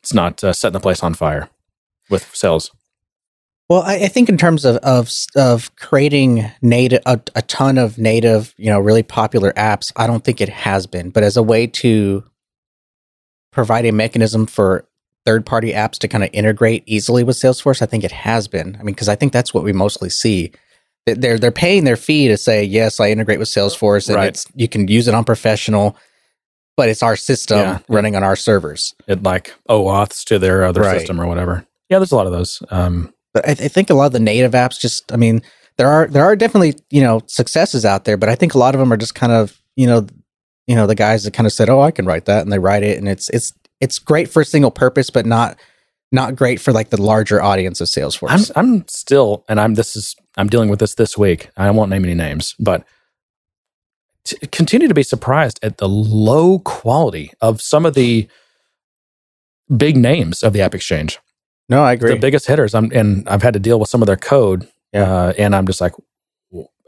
it's not setting the place on fire with sales. Well, I think in terms of creating native a ton of native, you know, really popular apps, I don't think it has been. But as a way to provide a mechanism for third-party apps to kind of integrate easily with Salesforce, I think it has been. I mean, because I think that's what we mostly see. They're paying their fee to say, yes, I integrate with Salesforce, and right. You can use it on professional, but it's our system running on our servers. It like OAuths to their other system or whatever. Yeah, there's a lot of those. But I think a lot of the native apps just, I mean, there are definitely, you know, successes out there, but I think a lot of them are just kind of, you know, the guys that kind of said, oh, I can write that, and they write it, and it's great for a single purpose, but not great for like the larger audience of Salesforce. I'm still, and I'm dealing with this week. I won't name any names, but continue to be surprised at the low quality of some of the big names of the AppExchange. No, I agree. The biggest hitters, and I've had to deal with some of their code, and I'm just like,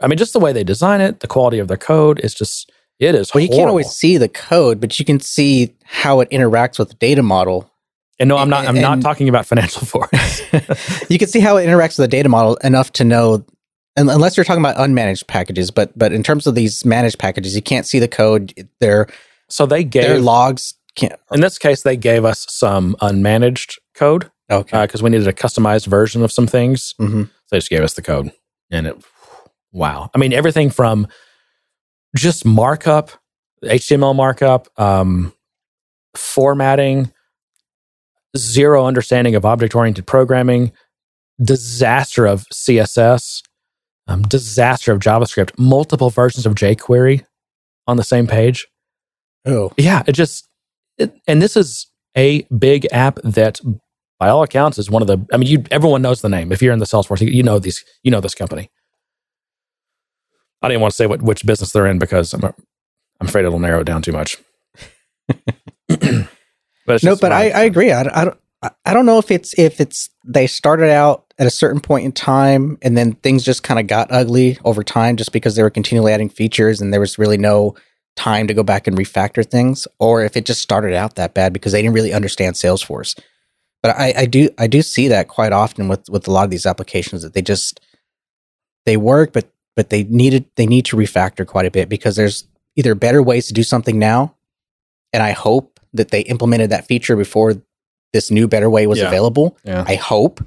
I mean, just the way they design it, the quality of their code is just, it is horrible. You can't always see the code, but you can see how it interacts with the data model. And no, I'm not talking about Financial Force. You can see how it interacts with the data model enough to know, unless you're talking about unmanaged packages, but in terms of these managed packages, you can't see the code. Their logs can't. In this case, they gave us some unmanaged code. Okay. Because we needed a customized version of some things. Mm-hmm. So they just gave us the code. And it, wow. I mean, everything from just markup, HTML markup, formatting, zero understanding of object-oriented programming, disaster of CSS, disaster of JavaScript, multiple versions of jQuery on the same page. Oh. Yeah. And this is a big app that, by all accounts, is one of the. I mean, everyone knows the name. If you're in the Salesforce, you know this company. I didn't want to say which business they're in because I'm afraid it'll narrow it down too much. But I agree. I don't know if it's they started out at a certain point in time and then things just kind of got ugly over time just because they were continually adding features and there was really no time to go back and refactor things, or if it just started out that bad because they didn't really understand Salesforce. But I do see that quite often with a lot of these applications that they work, but they need to refactor quite a bit because there's either better ways to do something now, and I hope that they implemented that feature before this new better way was available. Yeah. I hope,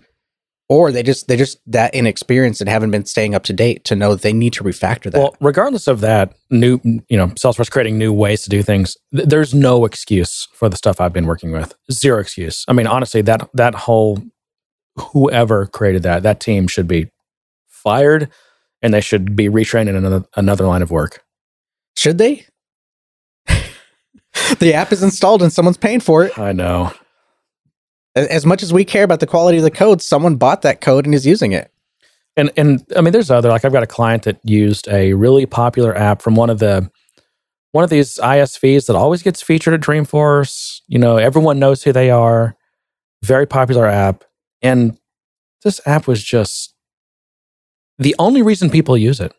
or they're just that inexperienced and haven't been staying up to date to know they need to refactor that. Well, regardless of that, Salesforce creating new ways to do things, there's no excuse for the stuff I've been working with. Zero excuse. I mean, honestly, that whole whoever created that team should be fired, and they should be retrained in another line of work. Should they? The app is installed and someone's paying for it. I know. As much as we care about the quality of the code, someone bought that code and is using it. And I mean, there's other, like I've got a client that used a really popular app from one of these ISVs that always gets featured at Dreamforce. You know, everyone knows who they are. Very popular app. And this app was just, the only reason people use it,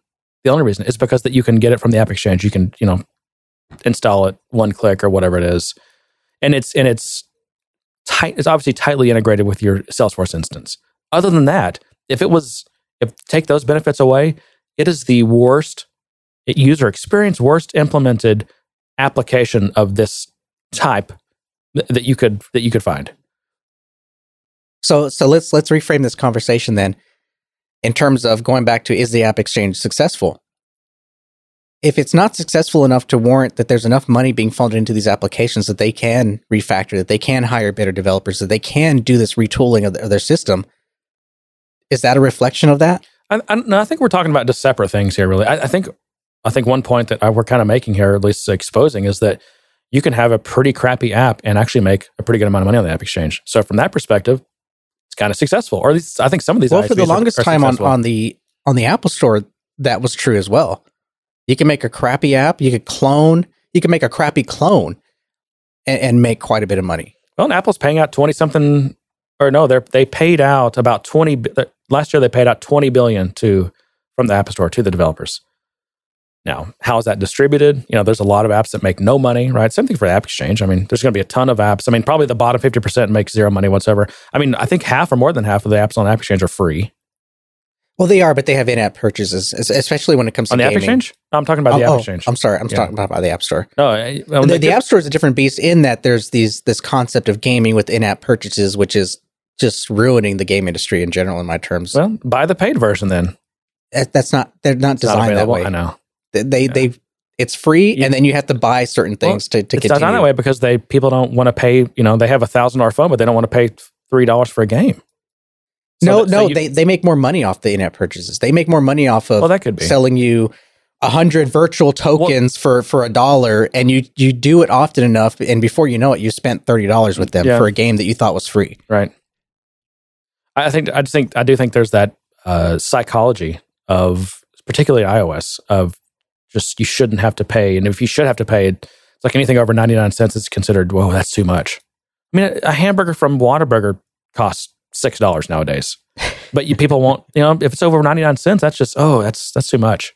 the only reason is because that you can get it from the AppExchange. You can, you know, install it one click or whatever it is. It's obviously tightly integrated with your Salesforce instance. Other than that, if take those benefits away, it is the worst user experience, worst implemented application of this type that you could find. So let's reframe this conversation then in terms of going back to, is the AppExchange successful? If it's not successful enough to warrant that there's enough money being funded into these applications that they can refactor, that they can hire better developers, that they can do this retooling of their system, is that a reflection of that? I think we're talking about just separate things here, really. I think one point that we're kind of making here, or at least exposing, is that you can have a pretty crappy app and actually make a pretty good amount of money on the AppExchange. So from that perspective, it's kind of successful. Or at least I think some of these ISVs for the longest time on the Apple Store, that was true as well. You can make a crappy app, you can make a crappy clone and make quite a bit of money. Well, and Apple's paying out 20-something, or no, they paid out about 20, last year they paid out $20 billion from the App Store to the developers. Now, how is that distributed? You know, there's a lot of apps that make no money, right? Same thing for AppExchange. I mean, there's going to be a ton of apps. I mean, probably the bottom 50% makes zero money whatsoever. I mean, I think half or more than half of the apps on AppExchange are free. Well, they are, but they have in-app purchases, especially when it comes to gaming. On the AppExchange? No, I'm talking about the AppExchange. I'm sorry. Talking about the App Store. No, the App Store is a different beast in that there's this concept of gaming with in-app purchases, which is just ruining the game industry in general, in my terms. Well, buy the paid version then. They're not designed that way. I know. It's free, and then you have to buy certain things to continue. It's designed that way because people don't want to pay, you know, they have a $1,000 phone, but they don't want to pay $3 for a game. They make more money off the in-app purchases. They make more money off of selling you 100 virtual tokens for $1, and you do it often enough, and before you know it, you spent $30 with them for a game that you thought was free. Right. I do think there's that psychology of, particularly iOS, of just you shouldn't have to pay, and if you should have to pay, it's like anything over 99 cents is considered, whoa, that's too much. I mean, a hamburger from Whataburger costs $6 nowadays, but people won't. You know, if it's over 99 cents, that's just that's too much.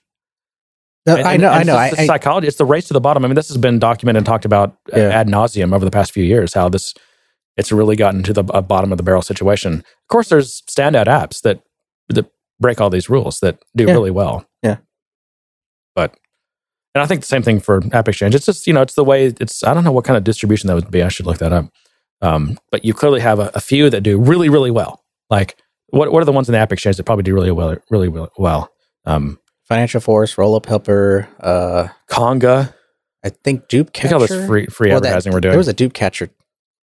No, I know. It's psychology. It's the race to the bottom. I mean, this has been documented and talked about ad nauseum over the past few years. How it's really gotten to the bottom of the barrel situation. Of course, there's standout apps that break all these rules that do really well. Yeah, and I think the same thing for AppExchange. It's just it's the way. I don't know what kind of distribution that would be. I should look that up. But you clearly have a few that do really, really well. Like, what are the ones in the AppExchange that probably do really well? Financial Force, Rollup Helper, Conga. I think Dupe Catcher. I think all this free advertising we're doing. There was a Dupe Catcher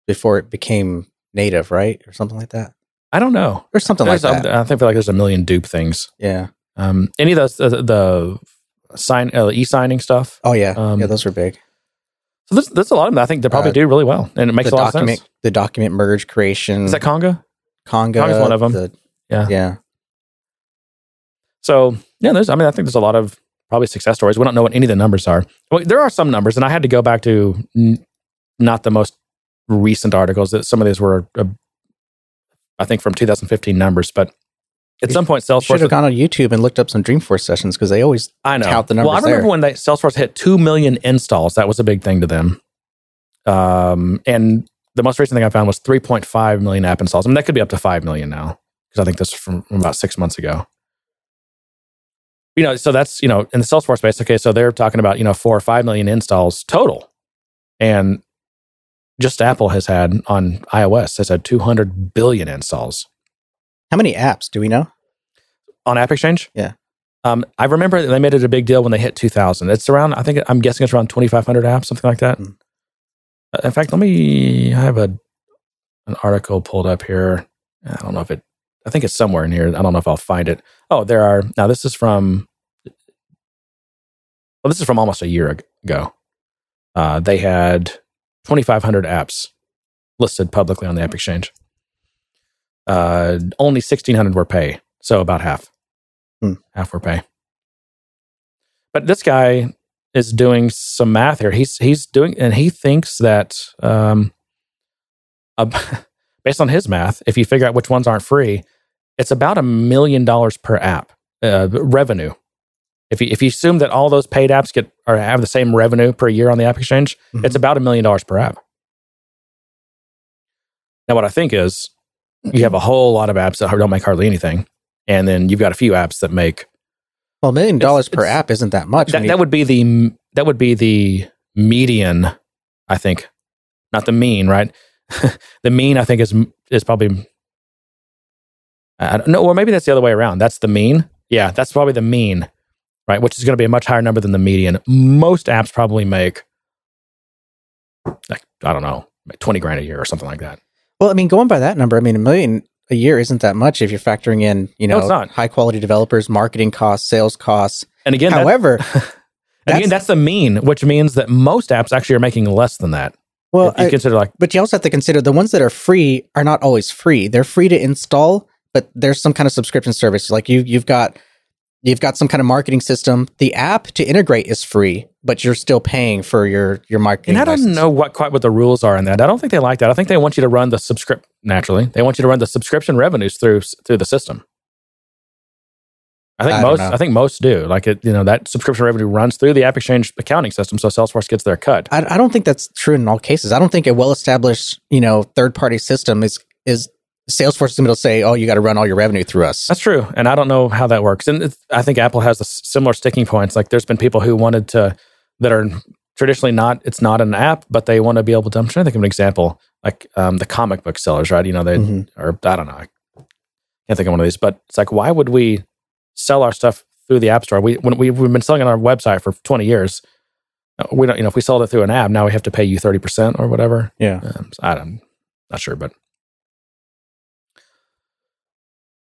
before it became native, right, or something like that. I don't know. Or something like that. I think there's a million dupe things. Yeah. Any of those the e-signing stuff? Oh yeah, those were big. So there's a lot of them. I think they probably do really well, and it makes a lot of sense. The document merge creation. Is that Conga? Conga's one of them. Yeah. So I think there's a lot of probably success stories. We don't know what any of the numbers are. Well, there are some numbers, and I had to go back to not the most recent articles. That some of these were, I think, from 2015 numbers, but. At some point, Salesforce should have gone on YouTube and looked up some Dreamforce sessions because they always tout the numbers. Well, I remember when Salesforce hit 2 million installs. That was a big thing to them. And the most recent thing I found was 3.5 million app installs. I mean, that could be up to 5 million now because I think this is from about 6 months ago. You know, so that's in the Salesforce space. Okay, so they're talking about 4 or 5 million installs total, and just Apple has had on iOS 200 billion installs. How many apps do we know? On AppExchange? Yeah. I remember they made it a big deal when they hit 2,000. It's around, I'm guessing it's around 2,500 apps, something like that. Mm. In fact, I have an article pulled up here. I don't know if I think it's somewhere in here. I don't know if I'll find it. Now this is from almost a year ago. They had 2,500 apps listed publicly on the AppExchange. Only 1,600 were pay, so about half. Half were pay. But this guy is doing some math here. He's doing, and he thinks that based on his math, if you figure out which ones aren't free, it's about $1 million per app revenue. If you assume that all those paid apps have the same revenue per year on the AppExchange, it's about $1 million per app. Now, what I think is. You have a whole lot of apps that don't make hardly anything, and then you've got a few apps that make. Well, $1 million per app isn't that much. That would be the median, I think, not the mean, right? The mean, I think, is probably No, or maybe that's the other way around. That's the mean. Yeah, that's probably the mean, right? Which is going to be a much higher number than the median. Most apps probably make, like, I don't know, $20,000 a year or something like that. Well, I mean, going by that number, I mean, $1 million a year isn't that much if you're factoring in, you know, high quality developers, marketing costs, sales costs. And again, however, that's the mean, which means that most apps actually are making less than that. Well, you consider but you also have to consider the ones that are free are not always free. They're free to install, but there's some kind of subscription service. Like you've got some kind of marketing system. The app to integrate is free, but you're still paying for your marketing. And I don't know quite what the rules are in that. I don't think they like that. I think they want you to run the subscription revenues through the system. I think most do. Like it, you know, that subscription revenue runs through the AppExchange accounting system, so Salesforce gets their cut. I don't think that's true in all cases. I don't think a well-established, you know, third-party system is Salesforce is going to say, "Oh, you got to run all your revenue through us." That's true, and I don't know how that works. And I think Apple has similar sticking points. Like there's been people who wanted to that are traditionally not. It's not an app, but they want to be able to. I'm trying to think of an example, like the comic book sellers, right? You know, they or I don't know. I can't think of one of these, but it's like, why would we sell our stuff through the App Store? We've been selling on our website for 20 years. We don't, you know, if we sold it through an app, now we have to pay you 30% or whatever. Yeah. I'm not sure, but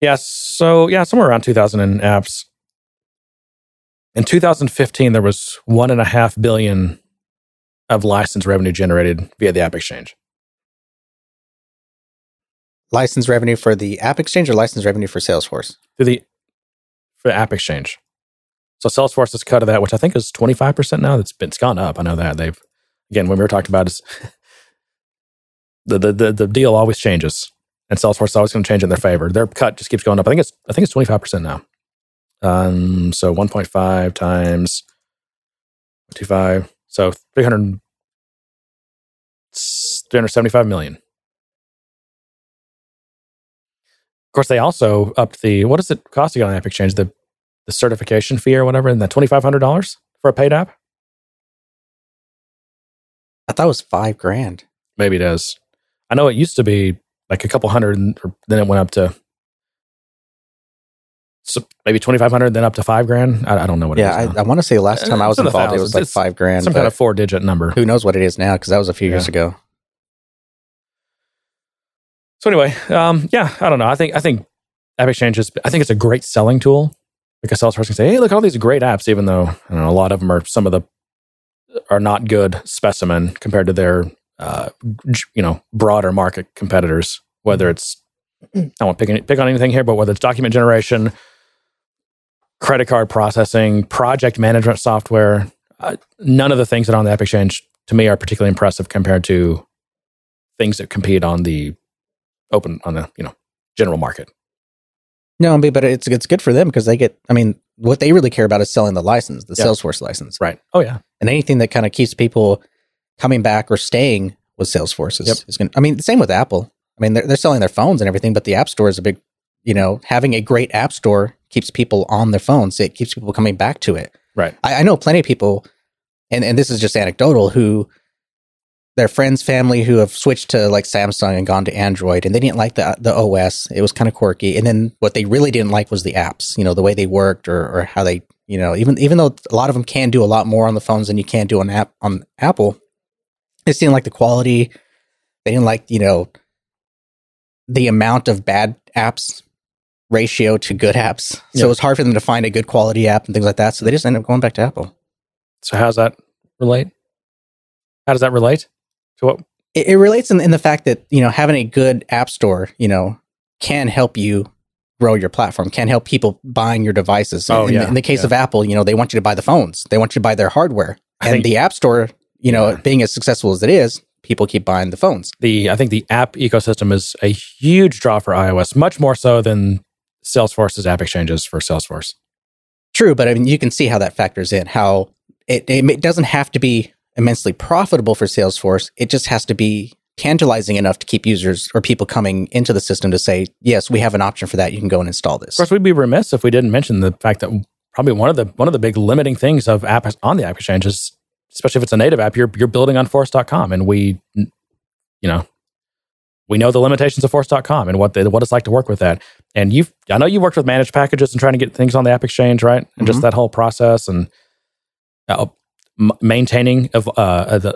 yeah. So yeah, somewhere around 2,000 in apps. In 2015, there was 1.5 billion of license revenue generated via the AppExchange. License revenue for the AppExchange or license revenue for Salesforce? For AppExchange. So Salesforce's cut of that, which I think is 25% now. It's gone up. I know that they've, again, when we were talking about is the deal always changes, and Salesforce is always going to change in their favor. Their cut just keeps going up. I think it's 25% now. So 1.5 times 25, so 375 million. Of course, they also upped the, what does it cost you on AppExchange? The certification fee or whatever, and that $2,500 for a paid app? I thought it was $5,000. Maybe it is. I know it used to be like a couple hundred, or then it went up to maybe $2,500, then up to $5,000. I don't know what it is. Yeah, I want to say last time I was involved, it was like $5,000. Some kind of 4-digit number. Who knows what it is now, because that was a few years ago. So anyway, I don't know. I think AppExchange I think it's a great selling tool because Salesforce can say, "Hey, look, all these great apps," even though I don't know, a lot of them are are not good specimen compared to their broader market competitors. Whether it's I won't pick on anything here, but whether it's document generation, credit card processing, project management software, none of the things that are on the AppExchange to me are particularly impressive compared to things that compete on the general market. No, but it's good for them because they get, I mean, what they really care about is selling the license, the Salesforce license. Right. Oh, yeah. And anything that kind of keeps people coming back or staying with Salesforce is going to, I mean, same with Apple. I mean, they're selling their phones and everything, but the App Store is a big, you know, having a great App Store keeps people on their phones. It keeps people coming back to it. Right. I know plenty of people, and this is just anecdotal, who their friends, family who have switched to like Samsung and gone to Android, and they didn't like the OS. It was kind of quirky. And then what they really didn't like was the apps, you know, the way they worked or how they, you know, even though a lot of them can do a lot more on the phones than you can do on Apple, they didn't like the quality. They didn't like, you know, the amount of bad apps ratio to good apps. So it was hard for them to find a good quality app and things like that. So they just ended up going back to Apple. So how does that relate? So what? It relates in the fact that, you know, having a good app store, you know, can help you grow your platform, can help people buying your devices. In the case of Apple, you know, they want you to buy the phones. They want you to buy their hardware. I think the app store, you know, being as successful as it is, people keep buying the phones. I think the app ecosystem is a huge draw for iOS, much more so than Salesforce's app exchanges for Salesforce. True, but I mean, you can see how that factors in, how it doesn't have to be immensely profitable for Salesforce. It just has to be tantalizing enough to keep users or people coming into the system to say, yes, we have an option for that. You can go and install this. Of course, we'd be remiss if we didn't mention the fact that probably one of the big limiting things of apps on the AppExchange is, especially if it's a native app, you're building on force.com, and we, you know, We know the limitations of Force.com and what it's like to work with that. And I know you worked with managed packages and trying to get things on the AppExchange, right? And just that whole process and maintaining of a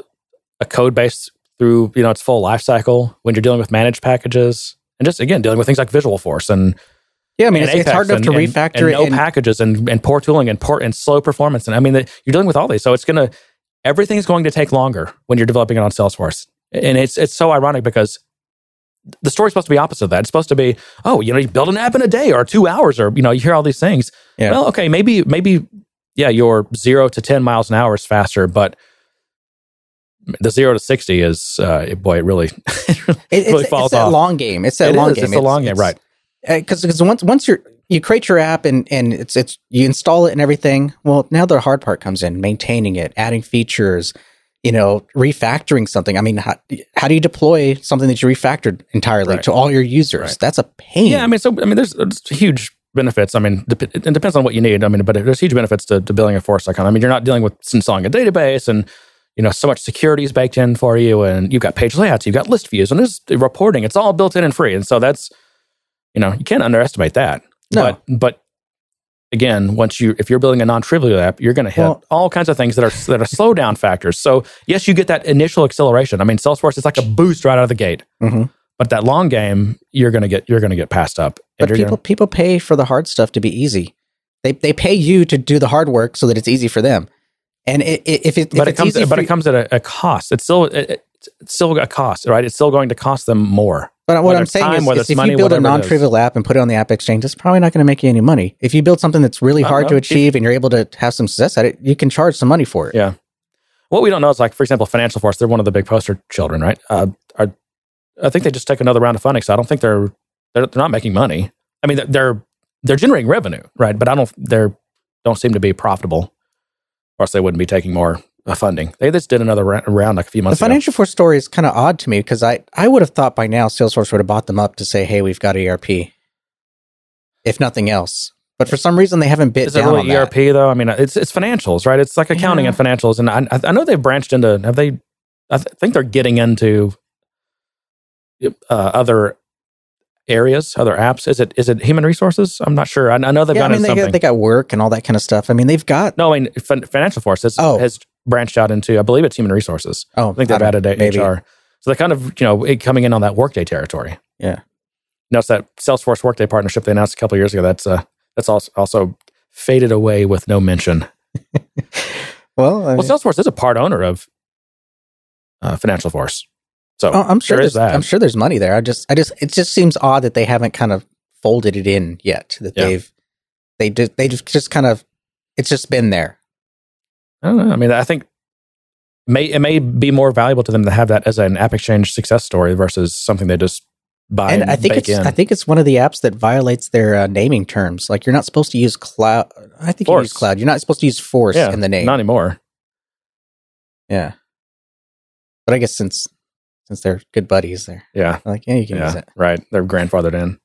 code base through its full life cycle when you're dealing with managed packages and just again dealing with things like Visualforce and it's hard enough to refactor and packages and poor tooling and slow performance, and you're dealing with all these, so it's going to everything's going to take longer when you're developing it on Salesforce. And it's so ironic because the story's supposed to be opposite of that. It's supposed to be, you build an app in a day or 2 hours, or you hear all these things. Yeah. Well, okay, maybe your 0 to 10 miles an hour is faster, but the 0 to 60 is it really really falls off. It's a long game. It's a long game, right? Because once you create your app and it's you install it and everything. Well, now the hard part comes in: maintaining it, adding features. Refactoring something. How do you deploy something that you refactored entirely to all your users? Right. That's a pain. Yeah, there's huge benefits. It depends on what you need. But there's huge benefits to building a Force.com. You're not dealing with installing a database, and so much security is baked in for you, and you've got page layouts, you've got list views, and there's reporting. It's all built in and free, and so that's you can't underestimate that. No, but again, if you're building a non-trivial app, you're going to hit all kinds of things that are slowdown factors. So yes, you get that initial acceleration. Salesforce is like a boost right out of the gate. Mm-hmm. But that long game, you're going to get passed up. But people pay for the hard stuff to be easy. They pay you to do the hard work so that it's easy for them. And it comes at a cost. It's still a cost, right? It's still going to cost them more. But what I'm saying is if you build a non-trivial app and put it on the AppExchange, it's probably not going to make you any money. If you build something that's really hard to achieve and you're able to have some success at it, you can charge some money for it. Yeah. What we don't know is, for example, Financial Force, they're one of the big poster children, right? I think they just take another round of funding, so I don't think they're not making money. They're generating revenue, right? But they don't seem to be profitable, or else they wouldn't be taking more funding. They just did another round a few months ago. The Financial Force story is kind of odd to me because I would have thought by now Salesforce would have bought them up to say, hey, we've got ERP, if nothing else. But for some reason, they haven't bit down on that. Is it really ERP, though? It's financials, right? It's like accounting and financials. And I know they've branched into, I think they're getting into other areas, other apps. Is it human resources? I'm not sure. I know they've got into something. They got work and all that kind of stuff. They've got... No, Financial Force has branched out into, I believe it's human resources. Oh, I think they've added HR. So they're kind of, coming in on that Workday territory. Yeah. Notice that Salesforce Workday partnership they announced a couple of years ago, that's also faded away with no mention. Well, Salesforce is a part owner of Financial Force. So I'm sure there's that. I'm sure there's money there. It just seems odd that they haven't kind of folded it in yet. It's just been there. I don't know. I think it may be more valuable to them to have that as an AppExchange success story versus something they just buy and bake in. I think it's one of the apps that violates their naming terms. Like, you're not supposed to use cloud. I think Force. You use cloud. You're not supposed to use Force in the name. Not anymore. Yeah. But I guess since they're good buddies there. Yeah. You can use it. Right. They're grandfathered in.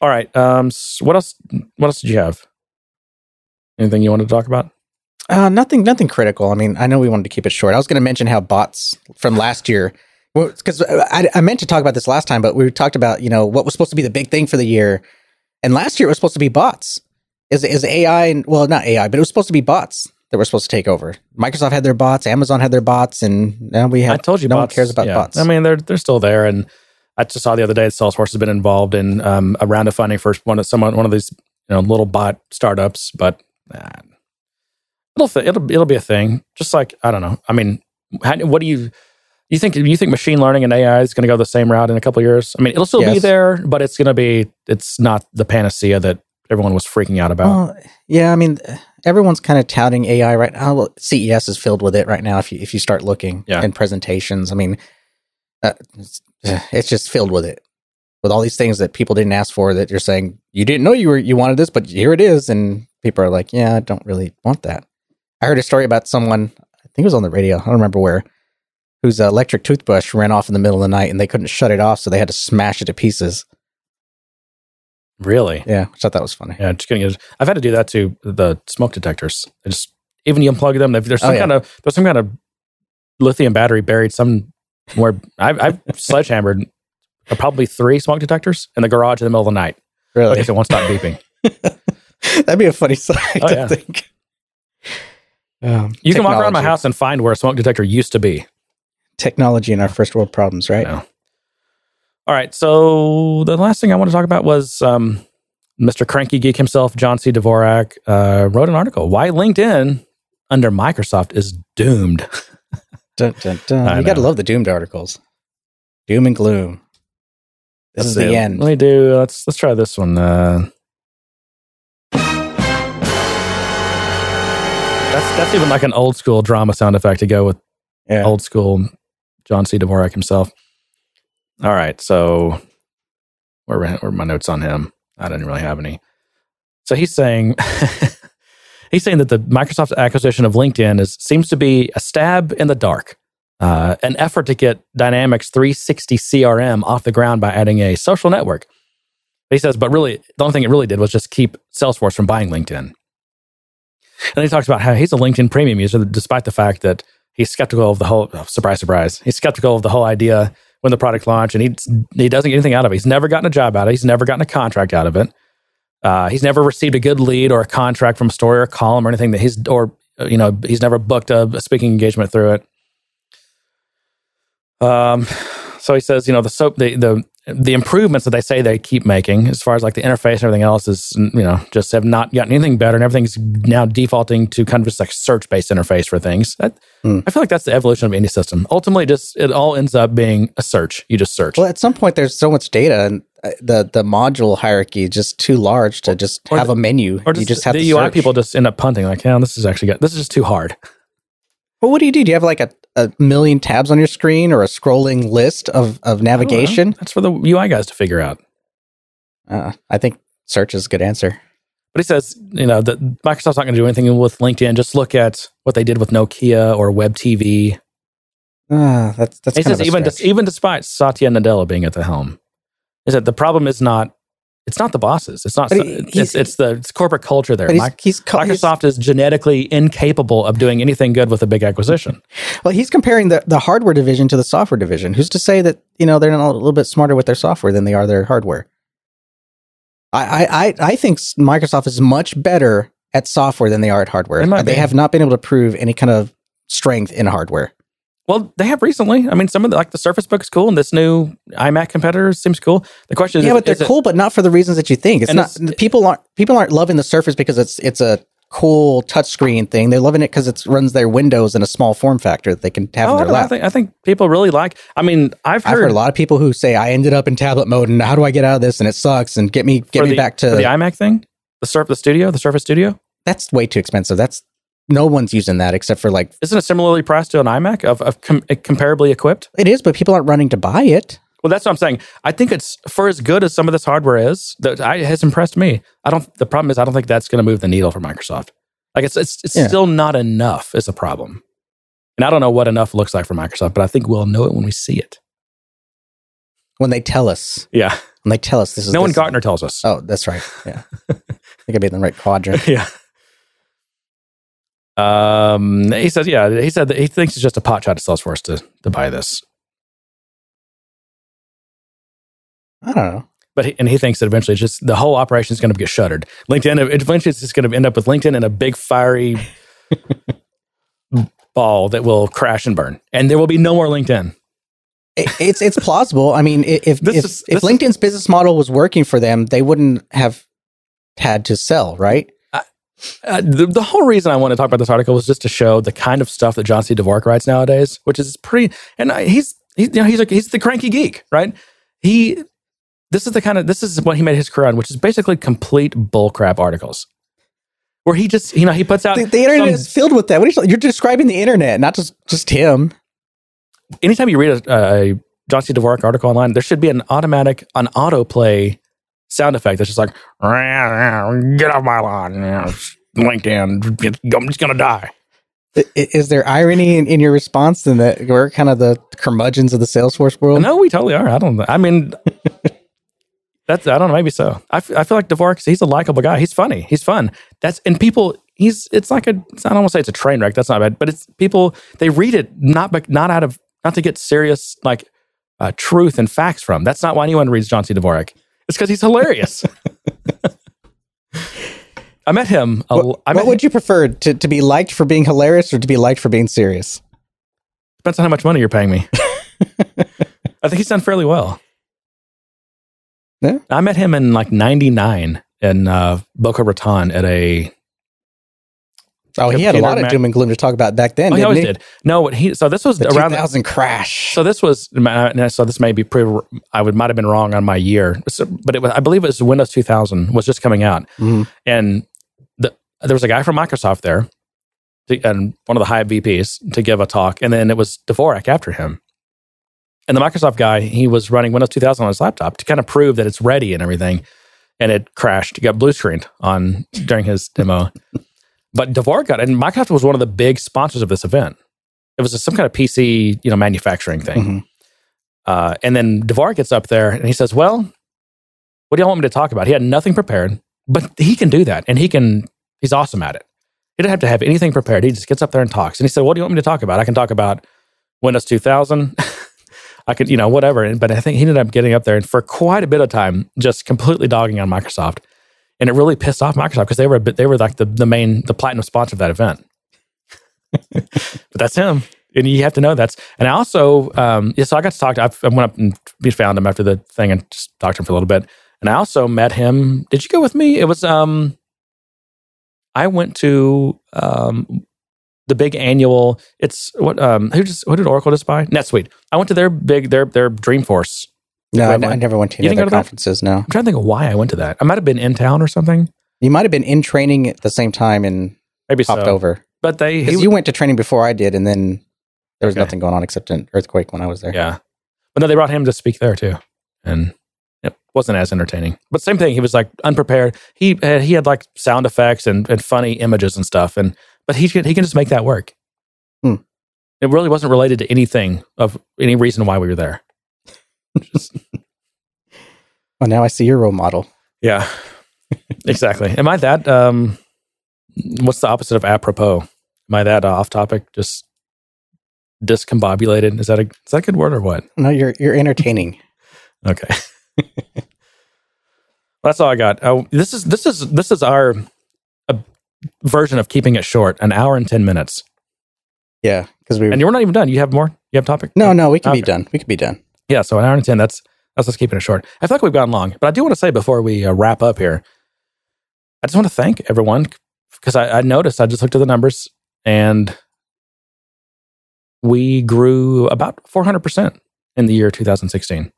All right. So what else did you have? Anything you wanted to talk about? Nothing critical. I know we wanted to keep it short. I was going to mention how bots from last year, because I meant to talk about this last time, but we talked about, what was supposed to be the big thing for the year. And last year it was supposed to be bots. Is AI, not AI, but it was supposed to be bots that were supposed to take over. Microsoft had their bots, Amazon had their bots, and now we have, no one cares about bots. They're still there. And I just saw the other day that Salesforce has been involved in a round of funding for one of these little bot startups, but... It'll be a thing. Just like, I don't know. What do you think? You think machine learning and AI is going to go the same route in a couple of years? It'll still be there, but it's not the panacea that everyone was freaking out about. Everyone's kind of touting AI right now. Well, CES is filled with it right now. If you start looking in presentations, it's just filled with it, with all these things that people didn't ask for that you're saying you didn't know you wanted this, but here it is, and people are like, I don't really want that. I heard a story about someone, I think it was on the radio, I don't remember where, whose electric toothbrush ran off in the middle of the night and they couldn't shut it off, so they had to smash it to pieces. Really? Yeah, which I thought was funny. Yeah, just kidding. I've had to do that to the smoke detectors. Even you unplug them, there's some kind of lithium battery buried somewhere. I've sledgehammered probably 3 smoke detectors in the garage in the middle of the night. Really? If it won't stop beeping. That'd be a funny sight, I think. You can walk around my house and find where a smoke detector used to be. Technology and our first world problems, right? No. All right. So the last thing I want to talk about was Mr. Cranky Geek himself, John C. Dvorak, wrote an article, Why LinkedIn Under Microsoft Is Doomed. Dun, dun, dun. You got to love the doomed articles. Doom and gloom. This is the end. Let me do, let's try this one. That's even like an old school drama sound effect to go with old school John C. Dvorak himself. All right, so where are my notes on him? I didn't really have any. So he's saying that the Microsoft's acquisition of LinkedIn seems to be a stab in the dark, an effort to get Dynamics 360 CRM off the ground by adding a social network. He says, but really, the only thing it really did was just keep Salesforce from buying LinkedIn. And he talks about how he's a LinkedIn premium user, despite the fact that he's skeptical of the whole, surprise, surprise, he's skeptical of the whole idea when the product launched, and he doesn't get anything out of it. He's never gotten a job out of it. He's never gotten a contract out of it. He's never received a good lead or a contract from a story or a column or anything that he's never booked a speaking engagement through it. So he says, you know, the improvements that they say they keep making, as far as like the interface and everything else, is, you know, just have not gotten anything better, and everything's now defaulting to kind of just like search-based interface for things. I feel like that's the evolution of any system. Ultimately, it all ends up being a search. You just search. Well, at some point, there's so much data, and the module hierarchy is just too large to just have a menu. Or you just have to search. UI people just end up punting, like, yeah, this is just too hard. Well, what do you do? Do you have like a million tabs on your screen or a scrolling list of navigation? That's for the UI guys to figure out. I think search is a good answer. But he says, you know, that Microsoft's not going to do anything with LinkedIn. Just look at what they did with Nokia or Web TV. That's kind of a stretch. Even despite Satya Nadella being at the helm, is that the problem is not, it's not the bosses. It's not. It's corporate culture there. Microsoft is genetically incapable of doing anything good with a big acquisition. Well, he's comparing the hardware division to the software division. Who's to say that, you know, they're not a little bit smarter with their software than they are their hardware? I think Microsoft is much better at software than they are at hardware. They have not been able to prove any kind of strength in hardware. Well, they have recently. I mean, some of the, like the Surface Book is cool, and this new iMac competitor seems cool. The question is, but they're cool, but not for the reasons that you think. It's not people aren't loving the Surface because it's a cool touchscreen thing. They're loving it because it runs their Windows in a small form factor that they can have in their lap. I think people really like. I mean, I've heard a lot of people who say, "I ended up in tablet mode, and how do I get out of this? And it sucks. And get me back to the iMac thing, the Surface Studio." That's way too expensive. No one's using that except for like... Isn't it similarly priced to an iMac of comparably equipped? It is, but people aren't running to buy it. Well, that's what I'm saying. I think it's, for as good as some of this hardware is, it has impressed me. The problem is I don't think that's going to move the needle for Microsoft. Like it's still not enough is a problem. And I don't know what enough looks like for Microsoft, but I think we'll know it when we see it. When they tell us. Yeah. When they tell us this is... No, when Gartner tells us. Oh, that's right. Yeah. I think I'd be in the right quadrant. Yeah. He says, he said that he thinks it's just a pot shot at Salesforce to buy this. I don't know. But he thinks that eventually it's just the whole operation is going to get shuttered. Eventually it's just going to end up with LinkedIn in a big fiery ball that will crash and burn. And there will be no more LinkedIn. It's plausible. I mean, if LinkedIn's business model was working for them, they wouldn't have had to sell, right? The whole reason I want to talk about this article was just to show the kind of stuff that John C. Dvorak writes nowadays, which is pretty. And he's the cranky geek, right? This is what he made his career on, which is basically complete bullcrap articles, where he just he puts out the internet is filled with that. What you're describing the internet, not just him. Anytime you read a John C. Dvorak article online, there should be an autoplay sound effect that's just like, get off my lawn, LinkedIn, I'm just gonna die. Is there irony in your response then that we're kind of the curmudgeons of the Salesforce world? No, we totally are. I don't know, maybe so. I feel like Dvorak, he's a likable guy. He's funny. He's fun. I don't want to say it's a train wreck. That's not bad. But it's people, they read it not to get serious, like, truth and facts from. That's not why anyone reads John C. Dvorak. It's because he's hilarious. I met him. What would you prefer, to be liked for being hilarious or to be liked for being serious? Depends on how much money you're paying me. I think he's done fairly well. Yeah. I met him in like 99 in Boca Raton at a... Oh, he had a lot of doom and gloom to talk about back then, didn't he? Always did. No, so this was around... the 2000 crash. So this was... So this may be... might have been wrong on my year. So, but it was, I believe it was Windows 2000 was just coming out. Mm-hmm. And there was a guy from Microsoft there, and one of the high VPs, to give a talk. And then it was Dvorak after him. And the Microsoft guy, he was running Windows 2000 on his laptop to kind of prove that it's ready and everything. And it crashed. He got blue screened during his demo. But Dvorak got it, and Microsoft was one of the big sponsors of this event. It was some kind of PC, manufacturing thing. Mm-hmm. And then Dvorak gets up there, and he says, well, what do y'all want me to talk about? He had nothing prepared, but he can do that, and he's awesome at it. He didn't have to have anything prepared. He just gets up there and talks. And he said, what do you want me to talk about? I can talk about Windows 2000. I could, whatever. But I think he ended up getting up there, and for quite a bit of time, just completely dogging on Microsoft. And it really pissed off Microsoft because they were like the platinum sponsor of that event. But that's him. And you have to know and I also, so I got to talk to, I went up and found him after the thing and just talked to him for a little bit. And I also met him. Did you go with me? It was, I went to the big annual, what did Oracle just buy? NetSuite. I went to their Dreamforce. No, I never went to any other conferences, no. I'm trying to think of why I went to that. I might have been in town or something. You might have been in training at the same time and maybe popped over. But you went to training before I did, and then there was nothing going on except an earthquake when I was there. Yeah. But no, they brought him to speak there, too. And it wasn't as entertaining. But same thing, he was like unprepared. He had like sound effects and funny images and stuff. But he can just make that work. Hmm. It really wasn't related to anything of any reason why we were there. Well, now I see your role model. Yeah, exactly. Am I that? What's the opposite of apropos? Am I that off topic? Just discombobulated? Is that a good word or what? No, you're entertaining. Okay. Well, that's all I got. This is our version of keeping it short, an hour and 10 minutes. Yeah, because and you're not even done. You have more. You have topic. No, we can be done. We can be done. Yeah, so an hour and 10, that's us keeping it short. I feel like we've gone long, but I do want to say before we wrap up here, I just want to thank everyone because I noticed, I just looked at the numbers, and we grew about 400% in the year 2016.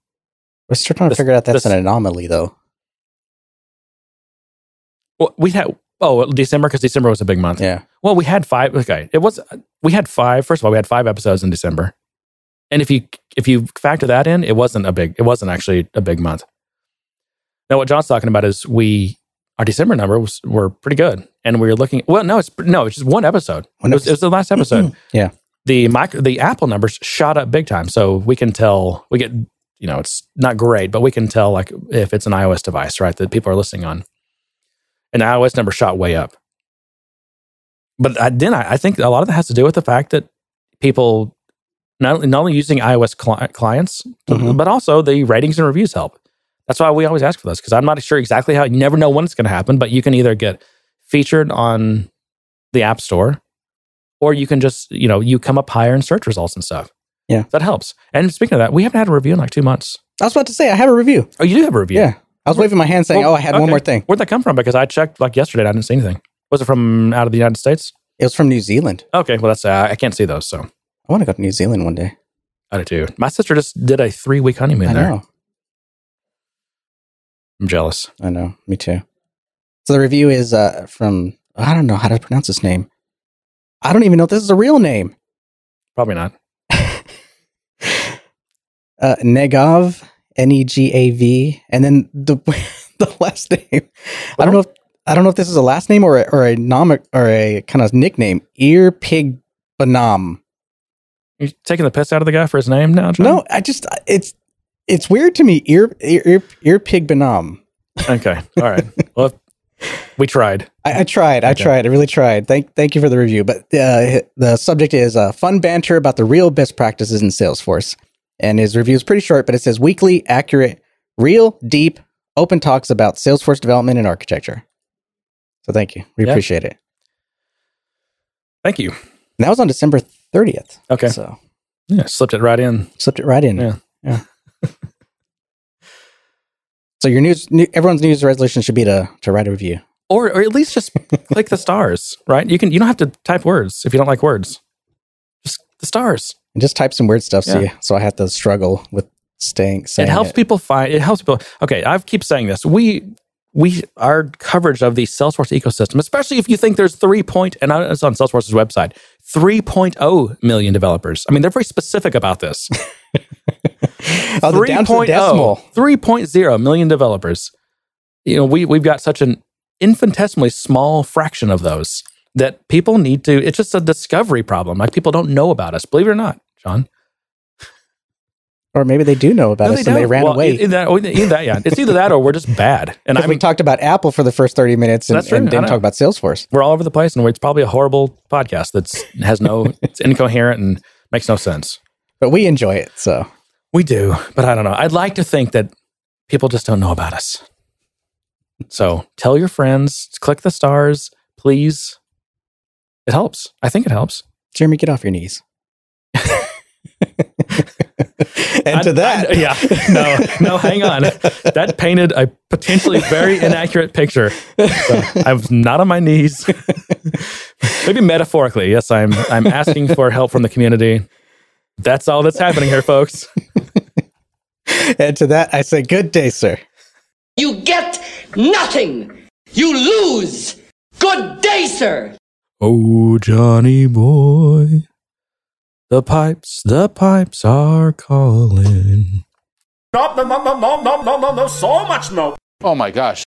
We're still trying to figure out that's an anomaly, though. Well, we had... Oh, December, because December was a big month. Yeah. Well, we had five... Okay, first of all, we had five episodes in December. And if you factor that in, it wasn't actually a big month. Now, what John's talking about is our December numbers were pretty good, and we were looking. Well, it's just one episode. It was the last episode. Yeah. The Apple numbers shot up big time, so we can tell it's not great, but we can tell like if it's an iOS device, right, that people are listening on. And the iOS number shot way up. But I think a lot of that has to do with the fact that people. Not only using iOS clients, mm-hmm. but also the ratings and reviews help. That's why we always ask for those, because I'm not sure exactly how, you never know when it's going to happen, but you can either get featured on the App Store, or you can just, you come up higher in search results and stuff. Yeah. That helps. And speaking of that, we haven't had a review in like 2 months. I was about to say, I have a review. Oh, you do have a review? Yeah. I was waving my hand saying, I had one more thing. Where'd that come from? Because I checked like yesterday and I didn't see anything. Was it from out of the United States? It was from New Zealand. Okay. Well, that's, I can't see those, so. I want to go to New Zealand one day. I do too. My sister just did a 3-week honeymoon there. I know. I'm jealous. I know. Me too. So the review is from, I don't know how to pronounce his name. I don't even know if this is a real name. Probably not. Negav, N-E-G-A-V, and then the last name. What? I don't know if this is a last name or a nom or a kind of nickname. Ear Pig Banam. You're taking the piss out of the guy for his name now, John? No, it's weird to me. Ear Pig Banam. Okay. All right. Well, we tried. I really tried. Thank you for the review. But the subject is fun banter about the real best practices in Salesforce. And his review is pretty short, but it says, weekly, accurate, real, deep, open talks about Salesforce development and architecture. So thank you. We appreciate it. Thank you. And that was on December 30th. Okay. So yeah, slipped it right in. Yeah. So your everyone's New Year's resolution should be to write a review. Or at least just click the stars, right? You don't have to type words if you don't like words. Just the stars. And just type some weird stuff so I have to struggle with saying it. It helps people. Okay, I keep saying this. Our coverage of the Salesforce ecosystem, especially if you think there's it's on Salesforce's website, 3.0 million developers. I mean, they're very specific about this. 3.0 million developers. You know, we've got such an infinitesimally small fraction of those that people need to, it's just a discovery problem. Like, people don't know about us, believe it or not, John. Or maybe they do know about us and they ran away. It's either that or we're just bad. And we talked about Apple for the first 30 minutes and didn't talk about Salesforce. We're all over the place, and it's probably a horrible podcast it's incoherent and makes no sense. But we enjoy it, so. We do, but I don't know. I'd like to think that people just don't know about us. So tell your friends, click the stars, please. It helps. I think it helps. Jeremy, get off your knees. And to that. No, hang on. That painted a potentially very inaccurate picture. So I was not on my knees. Maybe metaphorically. Yes, I'm asking for help from the community. That's all that's happening here, folks. And to that, I say, good day, sir. You get nothing. You lose. Good day, sir. Oh, Johnny boy. The pipes are calling. No, so much no. Oh my gosh.